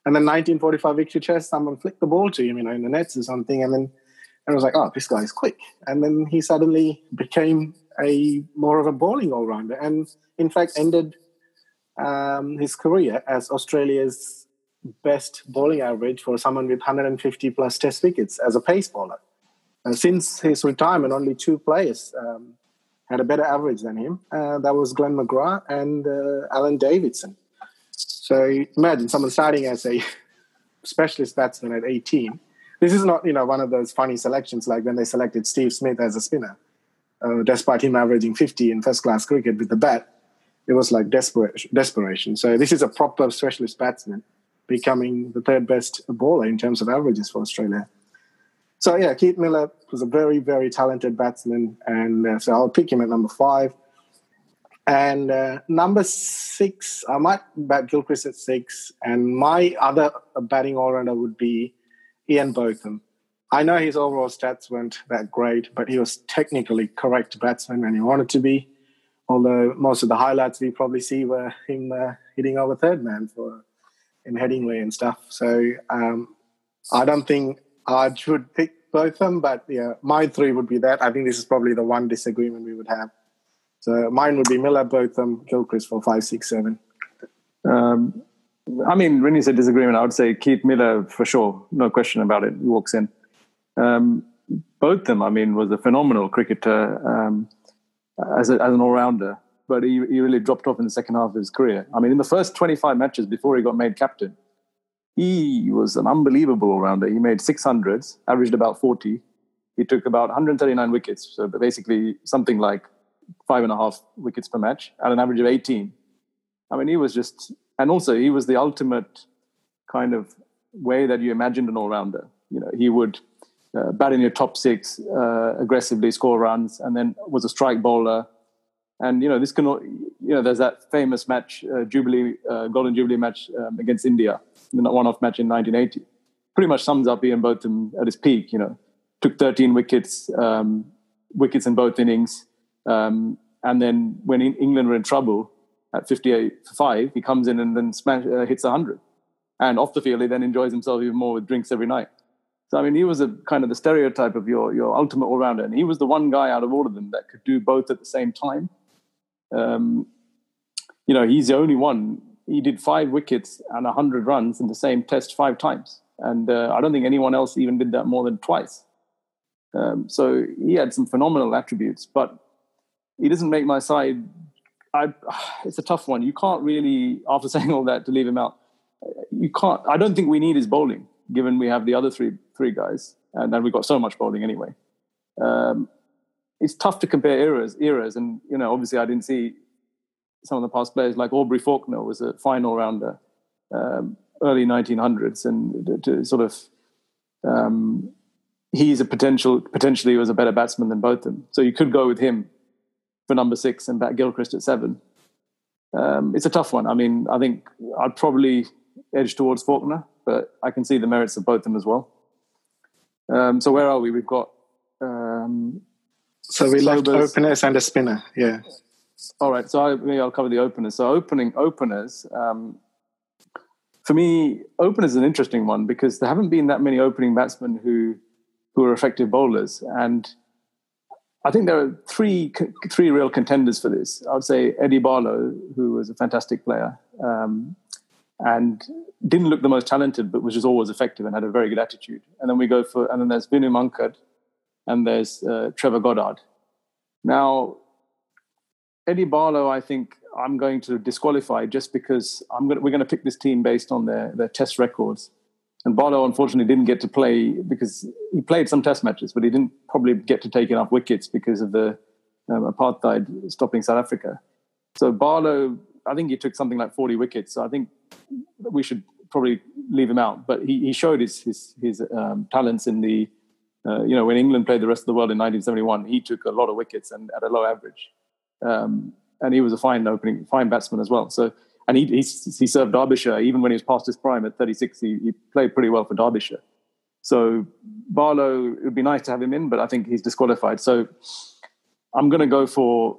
And then 1945 Victory Test, someone flicked the ball to him, in the nets or something, and then I was like, oh, this guy's quick. And then he suddenly became more of a bowling all-rounder and, in fact, ended his career as Australia's best bowling average for someone with 150-plus test wickets as a pace bowler. Since his retirement, only 2 players had a better average than him. That was Glenn McGrath and Alan Davidson. So imagine someone starting as a specialist batsman at 18. This is not, one of those funny selections like when they selected Steve Smith as a spinner, despite him averaging 50 in first-class cricket with the bat. It was like desperation. So this is a proper specialist batsman becoming the third best bowler in terms of averages for Australia. So, yeah, Keith Miller was a very, very talented batsman. And so I'll pick him at number 5. And number 6, I might bat Gilchrist at 6. And my other batting all-rounder would be Ian Botham. I know his overall stats weren't that great, but he was technically correct batsman when he wanted to be. Although most of the highlights we probably see were him hitting over third man in Headingley and stuff. So I don't think I would pick both of them, but yeah, my 3 would be that. I think this is probably the one disagreement we would have. So mine would be Miller, Botham, Gilchrist for 5, 6, 7. When you say disagreement, I would say Keith Miller for sure, no question about it. He walks in. Botham, was a phenomenal cricketer. as an all-rounder, but he really dropped off in the second half of his career. I mean, in the first 25 matches before he got made captain, he was an unbelievable all-rounder. He made 600s, averaged about 40. He took about 139 wickets, so basically something like 5.5 wickets per match at an average of 18. I mean, he was just... And also, he was the ultimate kind of way that you imagined an all-rounder. You know, he would bat in your top six, aggressively score runs, and then was a strike bowler. And, you know, this can... You know, there's that famous match, Golden Jubilee match against India, the one-off match in 1980. Pretty much sums up Ian Botham at his peak, you know. Took 13 wickets in both innings. And then when England were in trouble at 58 for 5, he comes in and then hits 100. And off the field, he then enjoys himself even more with drinks every night. So, I mean, he was a kind of the stereotype of your ultimate all-rounder. And he was the one guy out of all of them that could do both at the same time. You know, he's the only one. He did 5 wickets and 100 runs in the same test 5 times. And I don't think anyone else even did that more than twice. So he had some phenomenal attributes, but he doesn't make my side. It's a tough one. You can't really, after saying all that, to leave him out. You can't. I don't think we need his bowling, given we have the other three guys, and then we've got so much bowling anyway. It's tough to compare eras, and you know, obviously, I didn't see some of the past players like Aubrey Faulkner was a fine all-rounder, early 1900s, and to sort of. He's potentially was a better batsman than both of them. So you could go with him for number 6 and bat Gilchrist at 7. It's a tough one. I mean, I think I'd probably edge towards Faulkner, but I can see the merits of both of them as well. So where are we? We've got... so we left openers and a spinner, yeah. All right, so maybe I'll cover the openers. So openers... for me, openers is an interesting one because there haven't been that many opening batsmen who are effective bowlers. And I think there are three real contenders for this. I would say Eddie Barlow, who was a fantastic player and didn't look the most talented, but was just always effective and had a very good attitude. And then there's Vinu Mankad and there's Trevor Goddard. Now, Eddie Barlow, I think I'm going to disqualify just because we're going to pick this team based on their test records. And Barlow, unfortunately, didn't get to play because he played some test matches, but he didn't probably get to take enough wickets because of the apartheid stopping South Africa. So Barlow, I think he took something like 40 wickets. So I think we should probably leave him out. But he showed his talents in the, when England played the rest of the world in 1971, he took a lot of wickets and at a low average. And he was a fine batsman as well. So... And he served Derbyshire. Even when he was past his prime at 36, he played pretty well for Derbyshire. So Barlow, it would be nice to have him in, but I think he's disqualified. So I'm going to go for...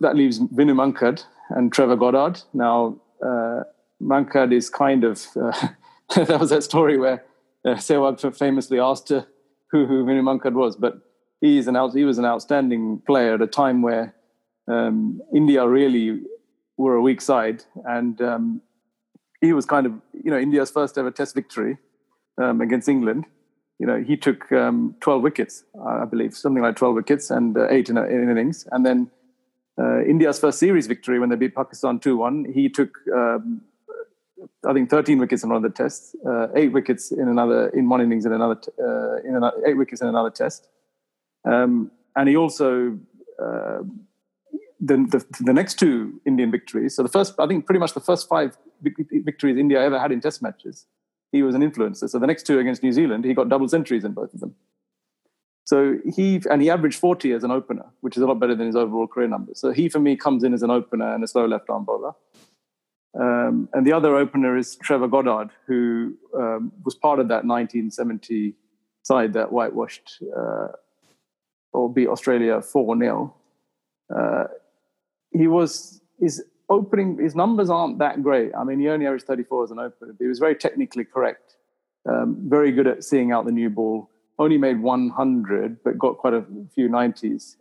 That leaves Vinu Mankad and Trevor Goddard. Now, Mankad is kind of... that was that story where Sehwag famously asked who Vinu Mankad was, but he was an outstanding player at a time where India really... were a weak side, and he was kind of, you know, India's first ever test victory against England. You know, he took 12 wickets, I believe, something like 12 wickets and 8 in innings. And then India's first series victory when they beat Pakistan 2-1, he took, I think, 13 wickets in one of the tests, 8 wickets in another, in one innings in another, 8 wickets in another test. And he also... The next 2 Indian victories, so the first, I think pretty much the first 5 victories India ever had in test matches, he was an influencer. So the next 2 against New Zealand, he got double centuries in both of them. So he averaged 40 as an opener, which is a lot better than his overall career number. So he, for me, comes in as an opener and a slow left-arm bowler. And the other opener is Trevor Goddard, who was part of that 1970 side that whitewashed or beat Australia 4-0. His numbers aren't that great. I mean, he only averaged 34 as an opener. He was very technically correct, very good at seeing out the new ball. Only made 100, but got quite a few 90s.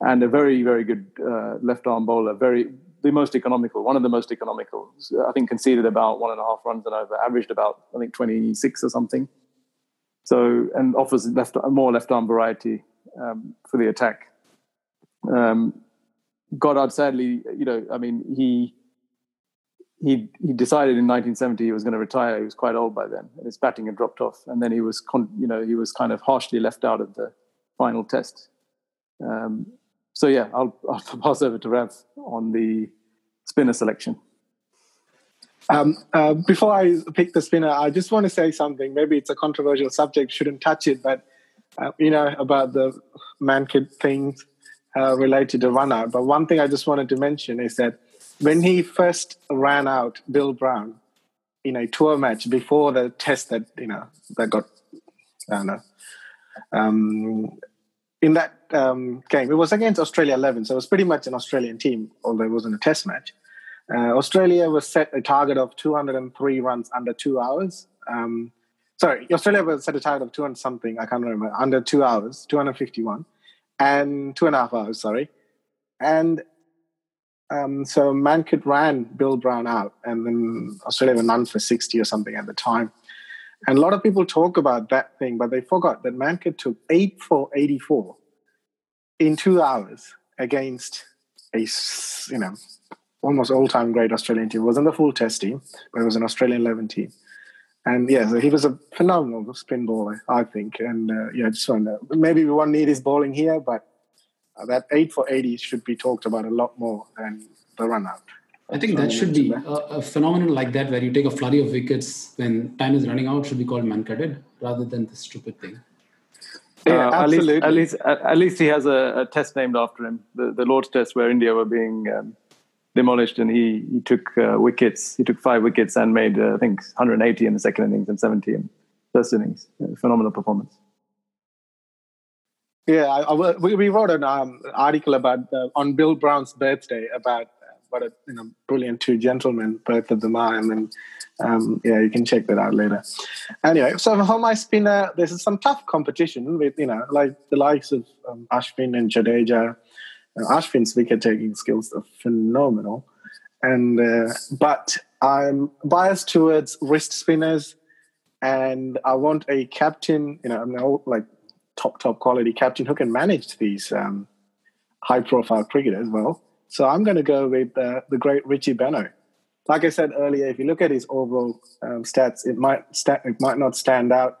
And a very, very good left-arm bowler. The most economical, one of the most economical. I think conceded about 1.5 runs and over. Averaged about, I think, 26 or something. So, and offers more left-arm variety for the attack. Goddard, sadly, you know, I mean, he decided in 1970 he was going to retire. He was quite old by then, and his batting had dropped off. And then he was, he was kind of harshly left out of the final test. So yeah, I'll pass over to Rav on the spinner selection. Before I pick the spinner, I just want to say something. Maybe it's a controversial subject, shouldn't touch it, but about the man-kid things related to run out. But one thing I just wanted to mention is that when he first ran out Bill Brown in a tour match before the test in that game, it was against Australia 11, so it was pretty much an Australian team, although it wasn't a test match. Australia was set a target of 203 runs under 2 hours. Australia was set a target of 200 something, I can't remember, under 2 hours, 251, and 2.5 hours, And so Mankad ran Bill Brown out, and then Australia were none for 60 or something at the time. And a lot of people talk about that thing, but they forgot that Mankad took 8 for 84 in 2 hours against a, almost all-time great Australian team. It wasn't the full test team, but it was an Australian 11 team. And, yeah, so he was a phenomenal spin bowler, I think. And, just wonder, maybe we won't need his bowling here, but that 8 for 80 should be talked about a lot more than the run-out. I think that should be a phenomenon like that, where you take a flurry of wickets when time is running out, should be called man-cutted rather than the stupid thing. Yeah, absolutely. At least he has a test named after him, the Lord's Test, where India were being demolished, and he took wickets. He took 5 wickets and made, 180 in the second innings and 70 in the first innings. Phenomenal performance. Yeah, we wrote an article about on Bill Brown's birthday about what a brilliant two gentlemen both of them are, and then you can check that out later. Anyway, so for my spinner, there's some tough competition with like the likes of Ashwin and Jadeja. Ashwin's wicket-taking skills are phenomenal, and but I'm biased towards wrist spinners, and I want a captain, top quality captain who can manage these high-profile cricketers well. So I'm going to go with the great Richie Benaud. Like I said earlier, if you look at his overall stats, it might not stand out.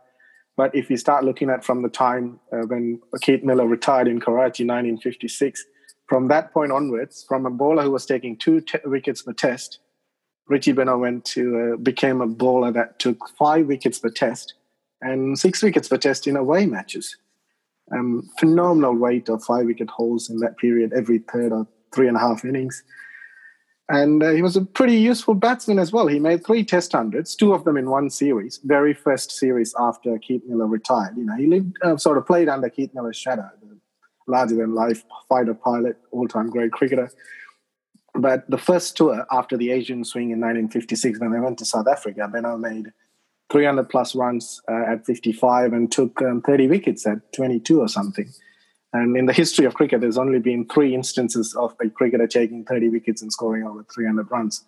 But if you start looking at from the time when Keith Miller retired in Karachi, 1956, from that point onwards, from a bowler who was taking 2 wickets per test, Richie Benaud became a bowler that took 5 wickets per test and 6 wickets per test in away matches. Phenomenal rate of 5 wicket hauls in that period, every third or 3.5 innings. And he was a pretty useful batsman as well. He made 3 test hundreds, 2 of them in one series, very first series after Keith Miller retired. He lived, played under Keith Miller's shadow, the larger-than-life fighter pilot, all-time great cricketer. But the first tour after the Asian swing in 1956, when they went to South Africa, Benaud made 300-plus runs at 55 and took 30 wickets at 22 or something. And in the history of cricket, there's only been 3 instances of a cricketer taking 30 wickets and scoring over 300 runs.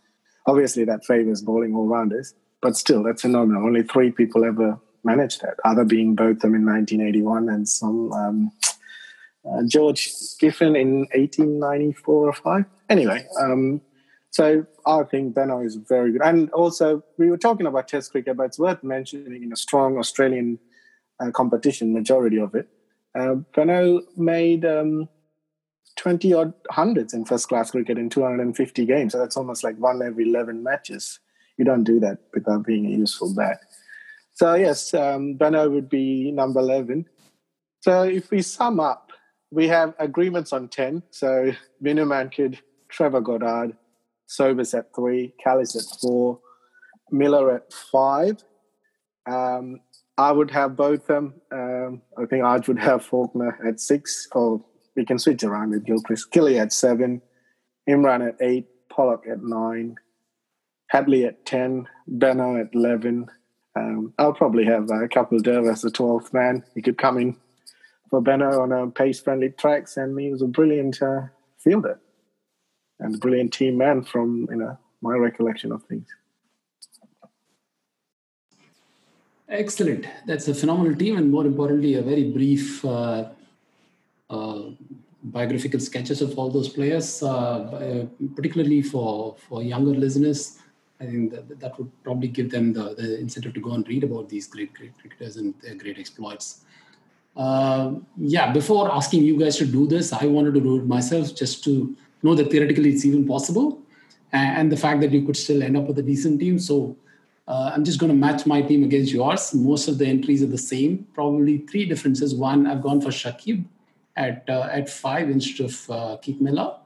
Obviously, that favours bowling all-rounders, but still, that's phenomenal. Only 3 people ever managed that, other being Botham in 1981 and some George Giffen in 1894 or 5. Anyway, so I think Benaud is very good. And also, we were talking about Test cricket, but it's worth mentioning in a strong Australian competition, majority of it. Benaud made 20-odd hundreds in first-class cricket in 250 games. So that's almost like 1 every 11 matches. You don't do that without being a useful bat. So, yes, Benaud would be number 11. So if we sum up, we have agreements on 10. So Vinu Mankad, Trevor Goddard, Sobers at 3, Kallis at 4, Miller at 5. I would have Botham. I think Arj would have Faulkner at 6, or we can switch around with Gilchrist. Kelly at 7, Imran at 8, Pollock at 9, Hadlee at 10, Benaud at 11. I'll probably have Kapil Dev as the 12th man. He could come in for Benaud on a pace-friendly tracks, and he was a brilliant fielder and a brilliant team man from my recollection of things. Excellent. That's a phenomenal team, and more importantly, a very brief biographical sketches of all those players, particularly for younger listeners. I think that would probably give them the incentive to go and read about these great cricketers and their great exploits. Before asking you guys to do this, I wanted to do it myself just to know that theoretically it's even possible, and the fact that you could still end up with a decent team. So I'm just going to match my team against yours. Most of the entries are the same, probably three differences. One, I've gone for Shakib at 5 instead of Keith Miller.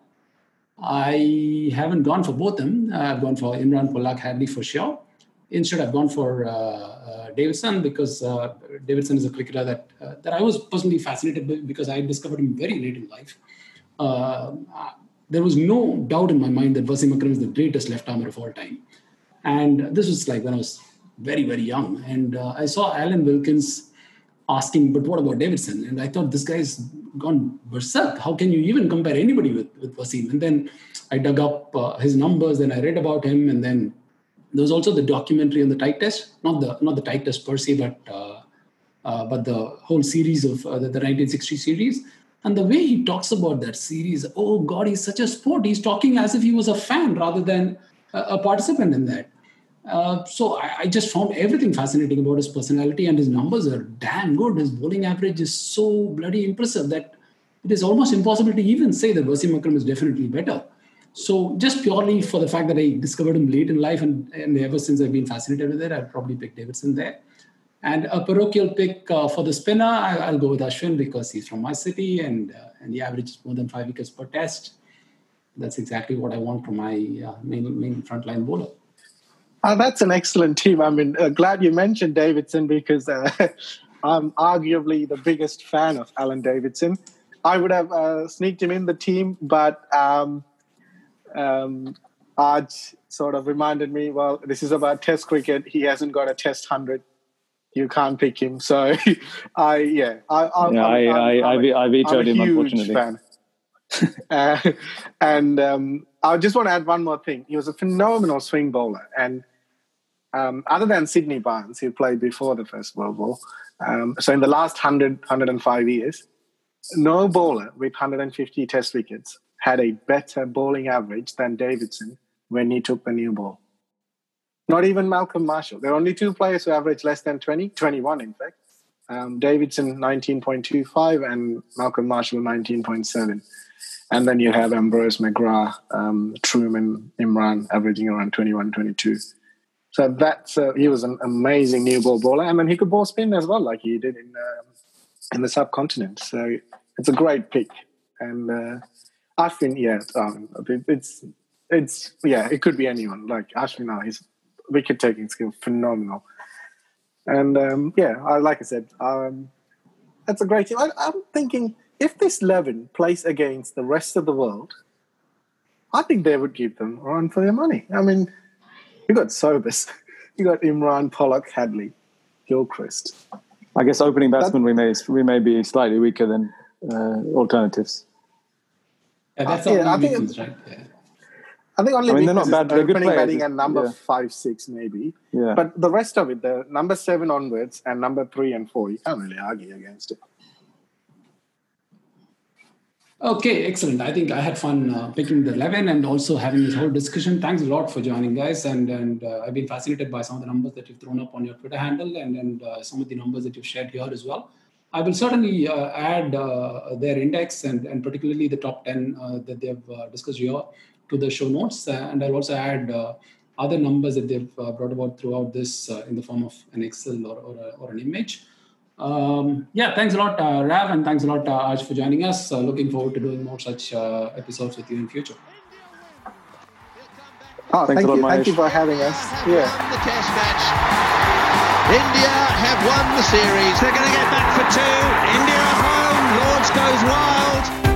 I haven't gone for Botham. I've gone for Imran, Pollock, Hadlee for sure. Instead, I've gone for Davidson because Davidson is a cricketer that I was personally fascinated by because I discovered him very late in life. There was no doubt in my mind that Wasim Akram is the greatest left-armer of all time. And this was like when I was very, very young. And I saw Alan Wilkins asking, but what about Davidson? And I thought, this guy's gone berserk. How can you even compare anybody with Wasim? And then I dug up his numbers and I read about him. And then there was also the documentary on the tight test, not the tight test per se, but the whole series of the 1960 series. And the way he talks about that series, oh God, he's such a sport. He's talking as if he was a fan rather than a participant in that. So I just found everything fascinating about his personality, and his numbers are damn good. His bowling average is so bloody impressive that it is almost impossible to even say that Wasim Akram is definitely better. So just purely for the fact that I discovered him late in life, and ever since I've been fascinated with it, I'll probably pick Davidson there. And a parochial pick for the spinner, I'll go with Ashwin because he's from my city and the average is more than 5 wickets per test. That's exactly what I want from my main frontline bowler. That's an excellent team. I mean, glad you mentioned Davidson because I'm arguably the biggest fan of Alan Davidson. I would have sneaked him in the team, but Aj sort of reminded me, well, this is about test cricket. He hasn't got a test 100. You can't pick him. So, I vetoed him, unfortunately. I'm a huge fan. I just want to add one more thing. He was a phenomenal swing bowler. And other than Sydney Barnes, who played before the First World War, so in the last 100, 105 years, no bowler with 150 test wickets had a better bowling average than Davidson when he took the new ball. Not even Malcolm Marshall. There are only two players who average less than 21 in fact. Davidson, 19.25, and Malcolm Marshall, 19.7. And then you have Ambrose, McGrath, Truman, Imran, averaging around 21, 22. So he was an amazing new ball bowler. And then he could ball spin as well, like he did in the subcontinent. So it's a great pick. And Ashwin, it could be anyone. Like Ashwin now, his wicket-taking skill, phenomenal. And, like I said, that's a great team. I'm thinking, if this 11 plays against the rest of the world, I think they would give them a run for their money. I mean, you got Sobers, you got Imran, Pollock, Hadlee, Gilchrist. I guess opening batsman we may be slightly weaker than alternatives. I think they're not bad. They're opening batting at number 5, 6 maybe. Yeah. But the rest of it, the number 7 onwards and number 3 and 4, you can't really argue against it. Okay, excellent. I think I had fun picking the 11 and also having this whole discussion. Thanks a lot for joining, guys. And I've been fascinated by some of the numbers that you've thrown up on your Twitter handle and some of the numbers that you've shared here as well. I will certainly add their index and particularly the top 10 that they've discussed here to the show notes. And I'll also add other numbers that they've brought about throughout this in the form of an Excel or an image. Thanks a lot, Rav, and thanks a lot, Arj, for joining us. Looking forward to doing more such episodes with you in future. Thank you for having us. Yeah. The test match. India have won the series. They're going to get back for 2. India home. Lords goes wild.